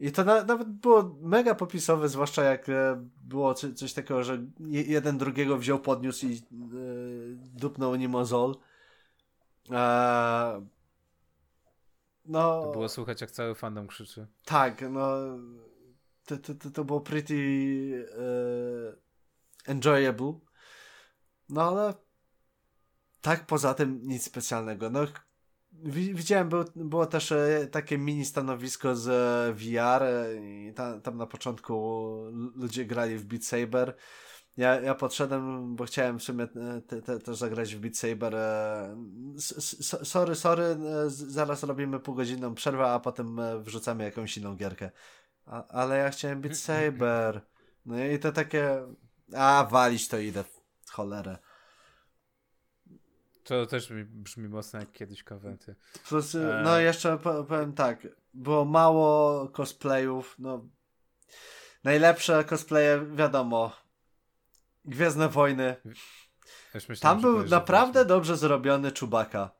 I to na, nawet było mega popisowe, zwłaszcza jak e, było coś, coś takiego, że jeden drugiego wziął, podniósł i e, dupnął nim o zol. E, no, to było słychać, jak cały fandom krzyczy. Tak, no to, to, to, to było pretty e, enjoyable. No ale tak poza tym nic specjalnego. No, widziałem, było, było też takie mini stanowisko z V R i tam, tam na początku ludzie grali w Beat Saber. Ja, ja podszedłem, bo chciałem w sumie te, te, też zagrać w Beat Saber. Sorry, sorry, zaraz robimy półgodzinną przerwę, a potem wrzucamy jakąś inną gierkę. A, ale ja chciałem Beat Saber. No i to takie... A, walić to idę w cholerę. To też mi brzmi mocno jak kiedyś konwenty. Plus, no jeszcze powiem tak, było mało cosplayów, no najlepsze cosplaye, wiadomo, Gwiezdne Wojny. Myślałem, tam był naprawdę dobrze zrobiony Chewbacca.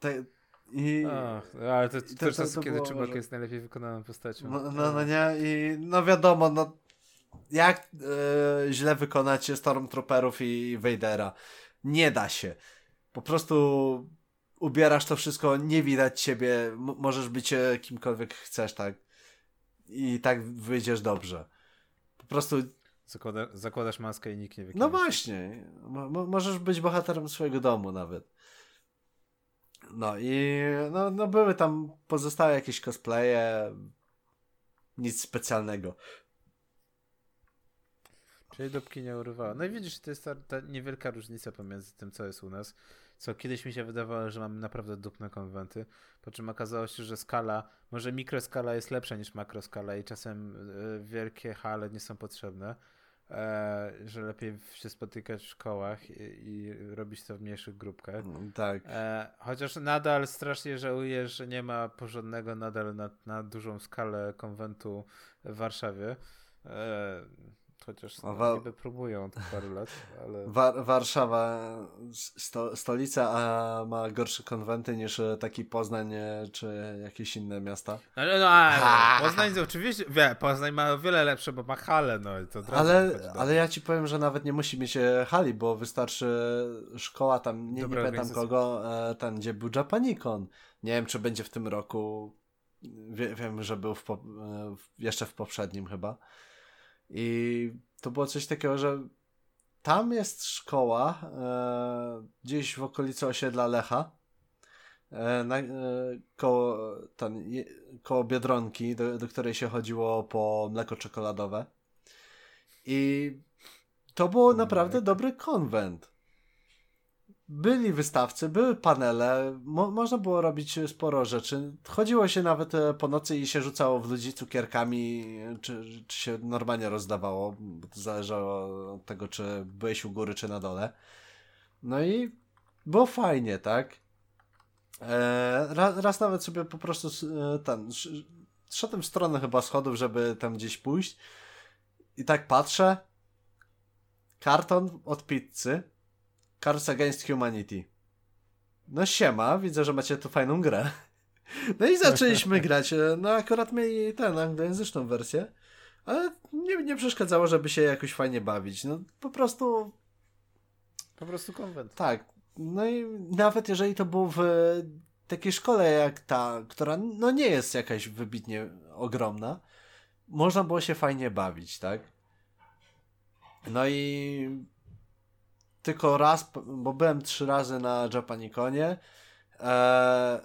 Te, i, Ach, ale to, to, to, to czas, to kiedy Chewbacca może... jest najlepiej wykonaną postacią. No, no, no nie, i no wiadomo, no jak yy, źle wykonać Stormtrooperów i Vadera? Nie da się. Po prostu ubierasz to wszystko, nie widać ciebie, m- możesz być kimkolwiek chcesz, tak? I tak wyjdziesz dobrze. Po prostu... Zakłada- zakładasz maskę i nikt nie wie. No właśnie. Mo- możesz być bohaterem swojego domu nawet. No i no, no były tam pozostałe jakieś cosplaye. Nic specjalnego. Czyli dupki nie urywało. No i widzisz, to jest ta, ta niewielka różnica pomiędzy tym, co jest u nas, co kiedyś mi się wydawało, że mamy naprawdę dupne konwenty, po czym okazało się, że skala, może mikroskala jest lepsza niż makroskala i czasem y, wielkie hale nie są potrzebne, e, że lepiej się spotykać w szkołach i, i robić to w mniejszych grupkach. Mm, tak. E, chociaż nadal strasznie żałuję, że nie ma porządnego nadal na, na dużą skalę konwentu w Warszawie. E, Chociaż no, Wa- niby próbują od paru lat, ale... Wa- Warszawa, sto- stolica, a ma gorsze konwenty niż taki Poznań czy jakieś inne miasta. No, no, no Poznań oczywiście, wie, Poznań ma o wiele lepsze, bo ma halę, no i to... Ale, ale ja ci powiem, że nawet nie musi mieć hali, bo wystarczy szkoła tam, nie, nie pamiętam kogo, tam gdzie był Japanicon. Nie wiem, czy będzie w tym roku, wie, wiem, że był w po- jeszcze w poprzednim chyba. I to było coś takiego, że tam jest szkoła e, gdzieś w okolicy osiedla Lecha, e, na, e, koło, ten, je, koło Biedronki, do, do której się chodziło po mleko czekoladowe. I to był naprawdę dobry konwent. byli wystawcy, były panele, mo- można było robić sporo rzeczy. Chodziło się nawet po nocy i się rzucało w ludzi cukierkami, czy, czy się normalnie rozdawało, bo to zależało od tego, czy byłeś u góry, czy na dole. No i było fajnie, tak? Eee, raz, raz nawet sobie po prostu e, ten, sz, szedłem w stronę chyba schodów, żeby tam gdzieś pójść i tak patrzę, karton od pizzy, Cards Against Humanity. No siema, widzę, że macie tu fajną grę. No i zaczęliśmy grać. No akurat mieli tę anglojęzyczną wersję, ale nie, nie przeszkadzało, żeby się jakoś fajnie bawić. No po prostu... Po prostu konwent. Tak. No i nawet jeżeli to było w takiej szkole jak ta, która no nie jest jakaś wybitnie ogromna, można było się fajnie bawić, tak? No i... Tylko raz, bo byłem trzy razy na Japanikonie. Eee,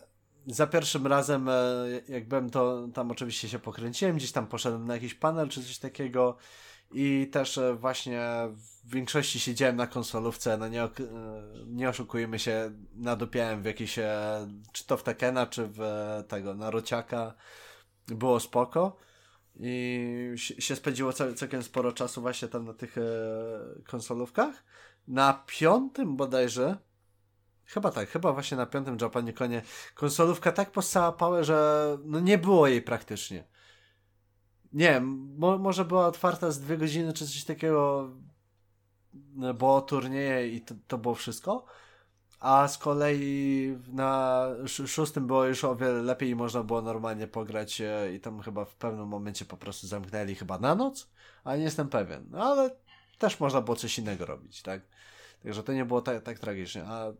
za pierwszym razem, e, jak byłem, to tam oczywiście się pokręciłem, gdzieś tam poszedłem na jakiś panel czy coś takiego i też e, właśnie w większości siedziałem na konsolówce, no nie, e, nie oszukujemy się, nadupiałem w jakieś, e, czy to w Tekena, czy w e, tego Narociaka. Było spoko. I się spędziło całkiem sporo czasu właśnie tam na tych e, konsolówkach. Na piątym bodajże, chyba tak, chyba właśnie na piątym Japaniconie konsolówka tak postała pałę, że no nie było jej praktycznie. Nie wiem, mo- może była otwarta z dwie godziny czy coś takiego, bo turnieje i to, to było wszystko. A z kolei na sz- szóstym było już o wiele lepiej i można było normalnie pograć i tam chyba w pewnym momencie po prostu zamknęli chyba na noc, ale nie jestem pewien, no, ale też można było coś innego robić, tak? Także to nie było tak, tak tragicznie, a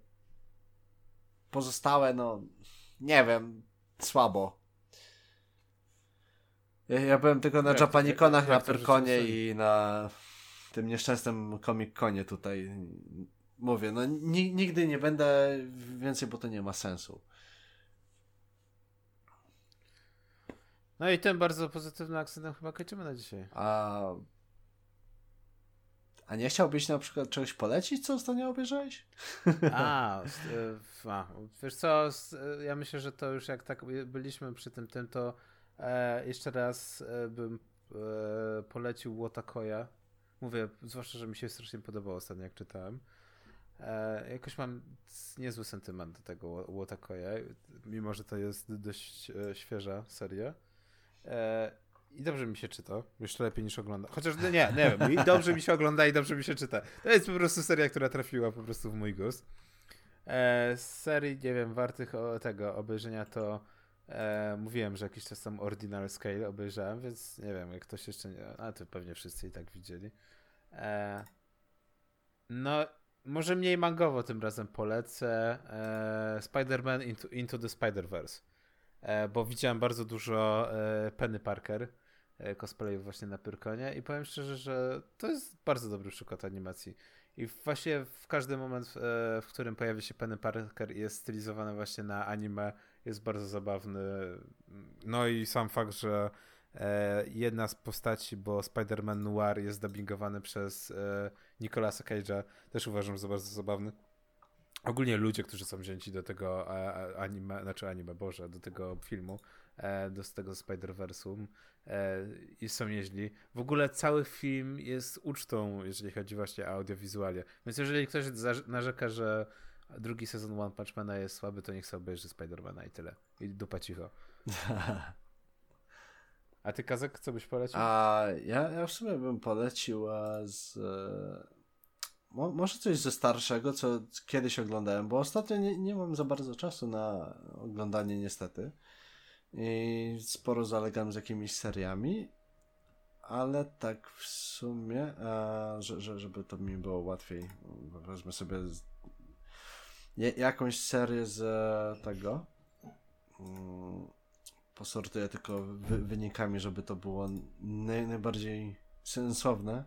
pozostałe, no nie wiem, słabo. Ja, ja byłem tylko na Japaniconach, na Pyrkonie i na tym nieszczęsnym Comic-Conie tutaj. Mówię, no ni- nigdy nie będę więcej, bo to nie ma sensu. No i tym bardzo pozytywnym akcentem chyba kończymy na dzisiaj. A... A nie chciałbyś na przykład czegoś polecić, co ostatnio obejrzałeś? A, a, wiesz co, ja myślę, że to już jak tak byliśmy przy tym, tym to e, jeszcze raz bym e, polecił Wotakoya. Mówię, zwłaszcza, że mi się strasznie podobało ostatnio, jak czytałem. E, jakoś mam niezły sentyment do tego Wotakoya, mimo że to jest dość e, świeża seria. E, I dobrze mi się czyta. Jeszcze lepiej niż ogląda. Chociaż nie, nie wiem. I dobrze mi się ogląda i dobrze mi się czyta. To jest po prostu seria, która trafiła po prostu w mój gust. E, z serii, nie wiem, wartych o, tego obejrzenia to e, mówiłem, że jakiś czas tam Ordinal Scale obejrzałem, więc nie wiem, jak ktoś jeszcze nie... A to pewnie wszyscy i tak widzieli. E, no, może mniej mangowo tym razem polecę. E, Spider-Man Into, Into the Spider-Verse. E, bo widziałem bardzo dużo e, Penny Parker cosplayów właśnie na Pyrkonie i powiem szczerze, że to jest bardzo dobry przykład animacji. I właśnie w każdy moment, w którym pojawia się Penny Parker i jest stylizowana właśnie na anime, jest bardzo zabawny. No i sam fakt, że jedna z postaci, bo Spider-Man Noir jest dubbingowany przez Nicolasa Cage'a, też uważam za bardzo zabawny. Ogólnie ludzie, którzy są wzięci do tego anime, znaczy anime, boże, do tego filmu, do tego Spider-Versum e, i są nieźli. W ogóle cały film jest ucztą, jeżeli chodzi właśnie o audiowizualia. Więc jeżeli ktoś za- narzeka, że drugi sezon One Punch Mana jest słaby, to niech sobie obejrzy Spider-Mana i tyle. I dupa cicho. A ty, Kazek, co byś polecił? A ja, ja w sumie bym poleciła z... Mo- może coś ze starszego, co kiedyś oglądałem, bo ostatnio nie, nie mam za bardzo czasu na oglądanie niestety. I sporo zalegam z jakimiś seriami, ale tak w sumie, e, że, że, żeby to mi było łatwiej, wyobraźmy sobie z, je, jakąś serię z tego, mm, posortuję tylko wy, wynikami, żeby to było naj, najbardziej sensowne,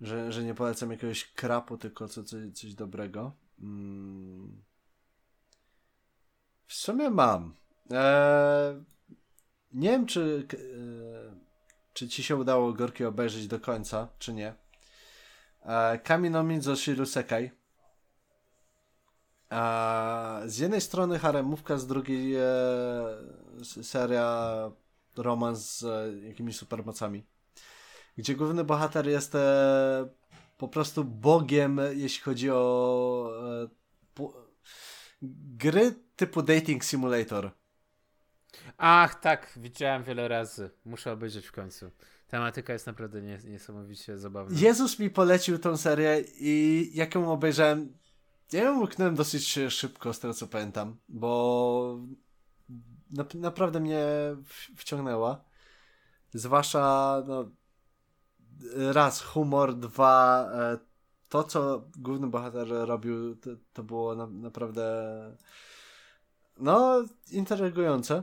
że, że nie polecam jakiegoś krapu, tylko co, co, coś dobrego. Mm. W sumie mam. Eee, nie wiem, czy, e, czy ci się udało Gorki obejrzeć do końca, czy nie. Eee, Kami nomi zo Shiru Sekai. A z jednej strony haremówka, z drugiej e, seria romans z e, jakimiś supermocami, gdzie główny bohater jest e, po prostu bogiem, jeśli chodzi o e, po, gry typu Dating Simulator. Ach tak, widziałem wiele razy. Muszę obejrzeć w końcu. Tematyka jest naprawdę nies- niesamowicie zabawna. Jezus mi polecił tą serię i jak ją obejrzałem, ja ją łyknąłem dosyć szybko, z tego co pamiętam, bo na- naprawdę mnie w- wciągnęła. Zwłaszcza no, raz humor, dwa e, to, co główny bohater robił, to, to było na- naprawdę no intrygujące,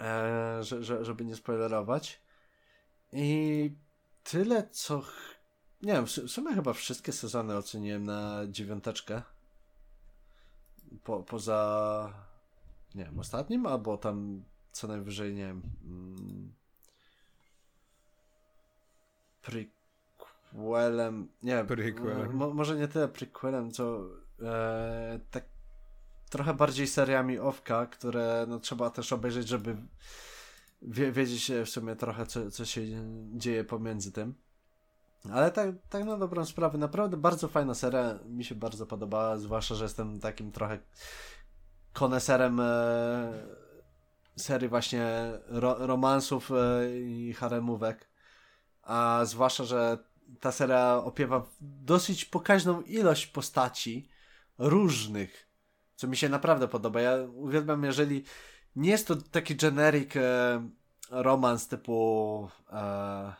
e, że, że, żeby nie spoilerować. I tyle, co... Ch- nie wiem, w sumie chyba wszystkie sezony oceniłem na dziewiąteczkę. Po, poza... nie wiem, ostatnim, albo tam co najwyżej, nie wiem... Mm, prequelem... Nie wiem, prequel. mo- może nie tyle prequelem, co... E, tak trochę bardziej seriami owka, które no, trzeba też obejrzeć, żeby... wiedzieć w sumie trochę, co, co się dzieje pomiędzy tym. Ale tak, tak na dobrą sprawę, naprawdę bardzo fajna seria, mi się bardzo podobała, zwłaszcza, że jestem takim trochę koneserem e, serii właśnie ro, romansów e, i haremówek. A zwłaszcza, że ta seria opiewa dosyć pokaźną ilość postaci różnych, co mi się naprawdę podoba. Ja uwielbiam, jeżeli nie jest to taki generic e, romans typu e,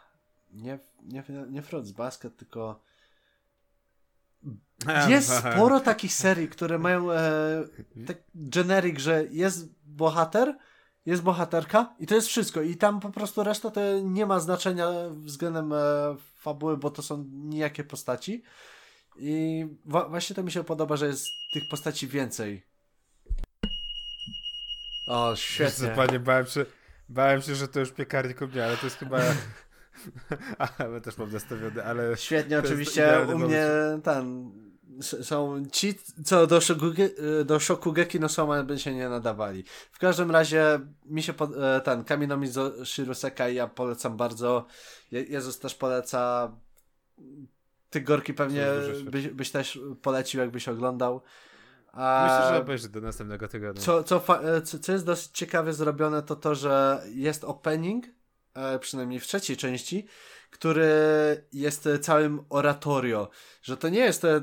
nie, nie, nie Fruits Basket, tylko jest sporo takich serii, które mają e, tak generic, że jest bohater, jest bohaterka i to jest wszystko. I tam po prostu reszta to nie ma znaczenia względem e, fabuły, bo to są nijakie postaci. I wa- właśnie to mi się podoba, że jest tych postaci więcej. O, świetnie. Wiesz co, panie, bałem się, bałem się, że to już piekarnik u mnie, ale to jest chyba... ale też mam nastawiony, ale... Świetnie, oczywiście u mnie tam są ci, co do, Shokuge- do Shokugeki no Soma by się nie nadawali. W każdym razie mi się... Pod... ten Kami nomi zo Shiru Sekai ja polecam bardzo. Je- Jezus też poleca. Ty, Gorki, pewnie byś, byś też polecił, jakbyś oglądał. A myślę, że obejrzy do następnego tygodnia. Co, co, fa- co, co jest dosyć ciekawie zrobione, to to, że jest opening, e, przynajmniej w trzeciej części, który jest całym oratorio. Że to nie jest e,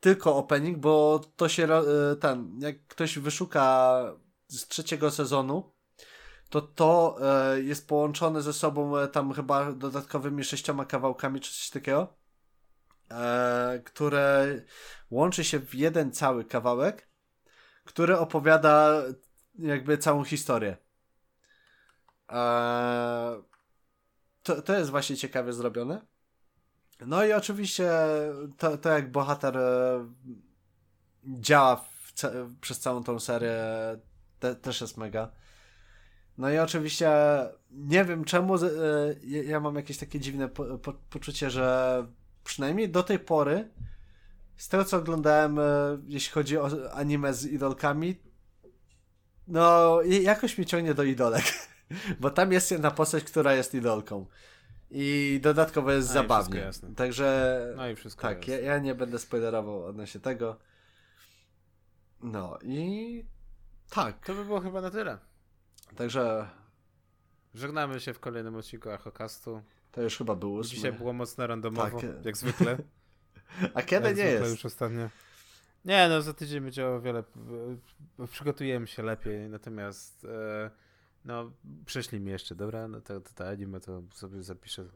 tylko opening, bo to się e, tam, jak ktoś wyszuka z trzeciego sezonu, to to e, jest połączone ze sobą e, tam chyba dodatkowymi sześcioma kawałkami czy coś takiego. E, które łączy się w jeden cały kawałek, który opowiada jakby całą historię. E, to, to jest właśnie ciekawie zrobione. No i oczywiście to, to jak bohater działa w, przez całą tą serię te, też jest mega. No i oczywiście nie wiem czemu e, ja mam jakieś takie dziwne po, po, poczucie, że przynajmniej do tej pory, z tego co oglądałem, e, jeśli chodzi o anime z idolkami, no jakoś mnie ciągnie do idolek, bo tam jest jedna postać, która jest idolką i dodatkowo jest no zabawnie. Także no i wszystko tak, ja, ja nie będę spoilerował odnośnie tego. No i tak. To by było chyba na tyle. Także żegnamy się w kolejnym odcinku Achocastu. To już chyba było. Dzisiaj było mocno randomowo, tak, jak zwykle. A kiedy jak nie jest? Już ostatnio. Nie, no za tydzień będzie o wiele... Przygotujemy się lepiej, natomiast e, no prześlij mi jeszcze, dobra? No to, to, to anime to sobie zapiszę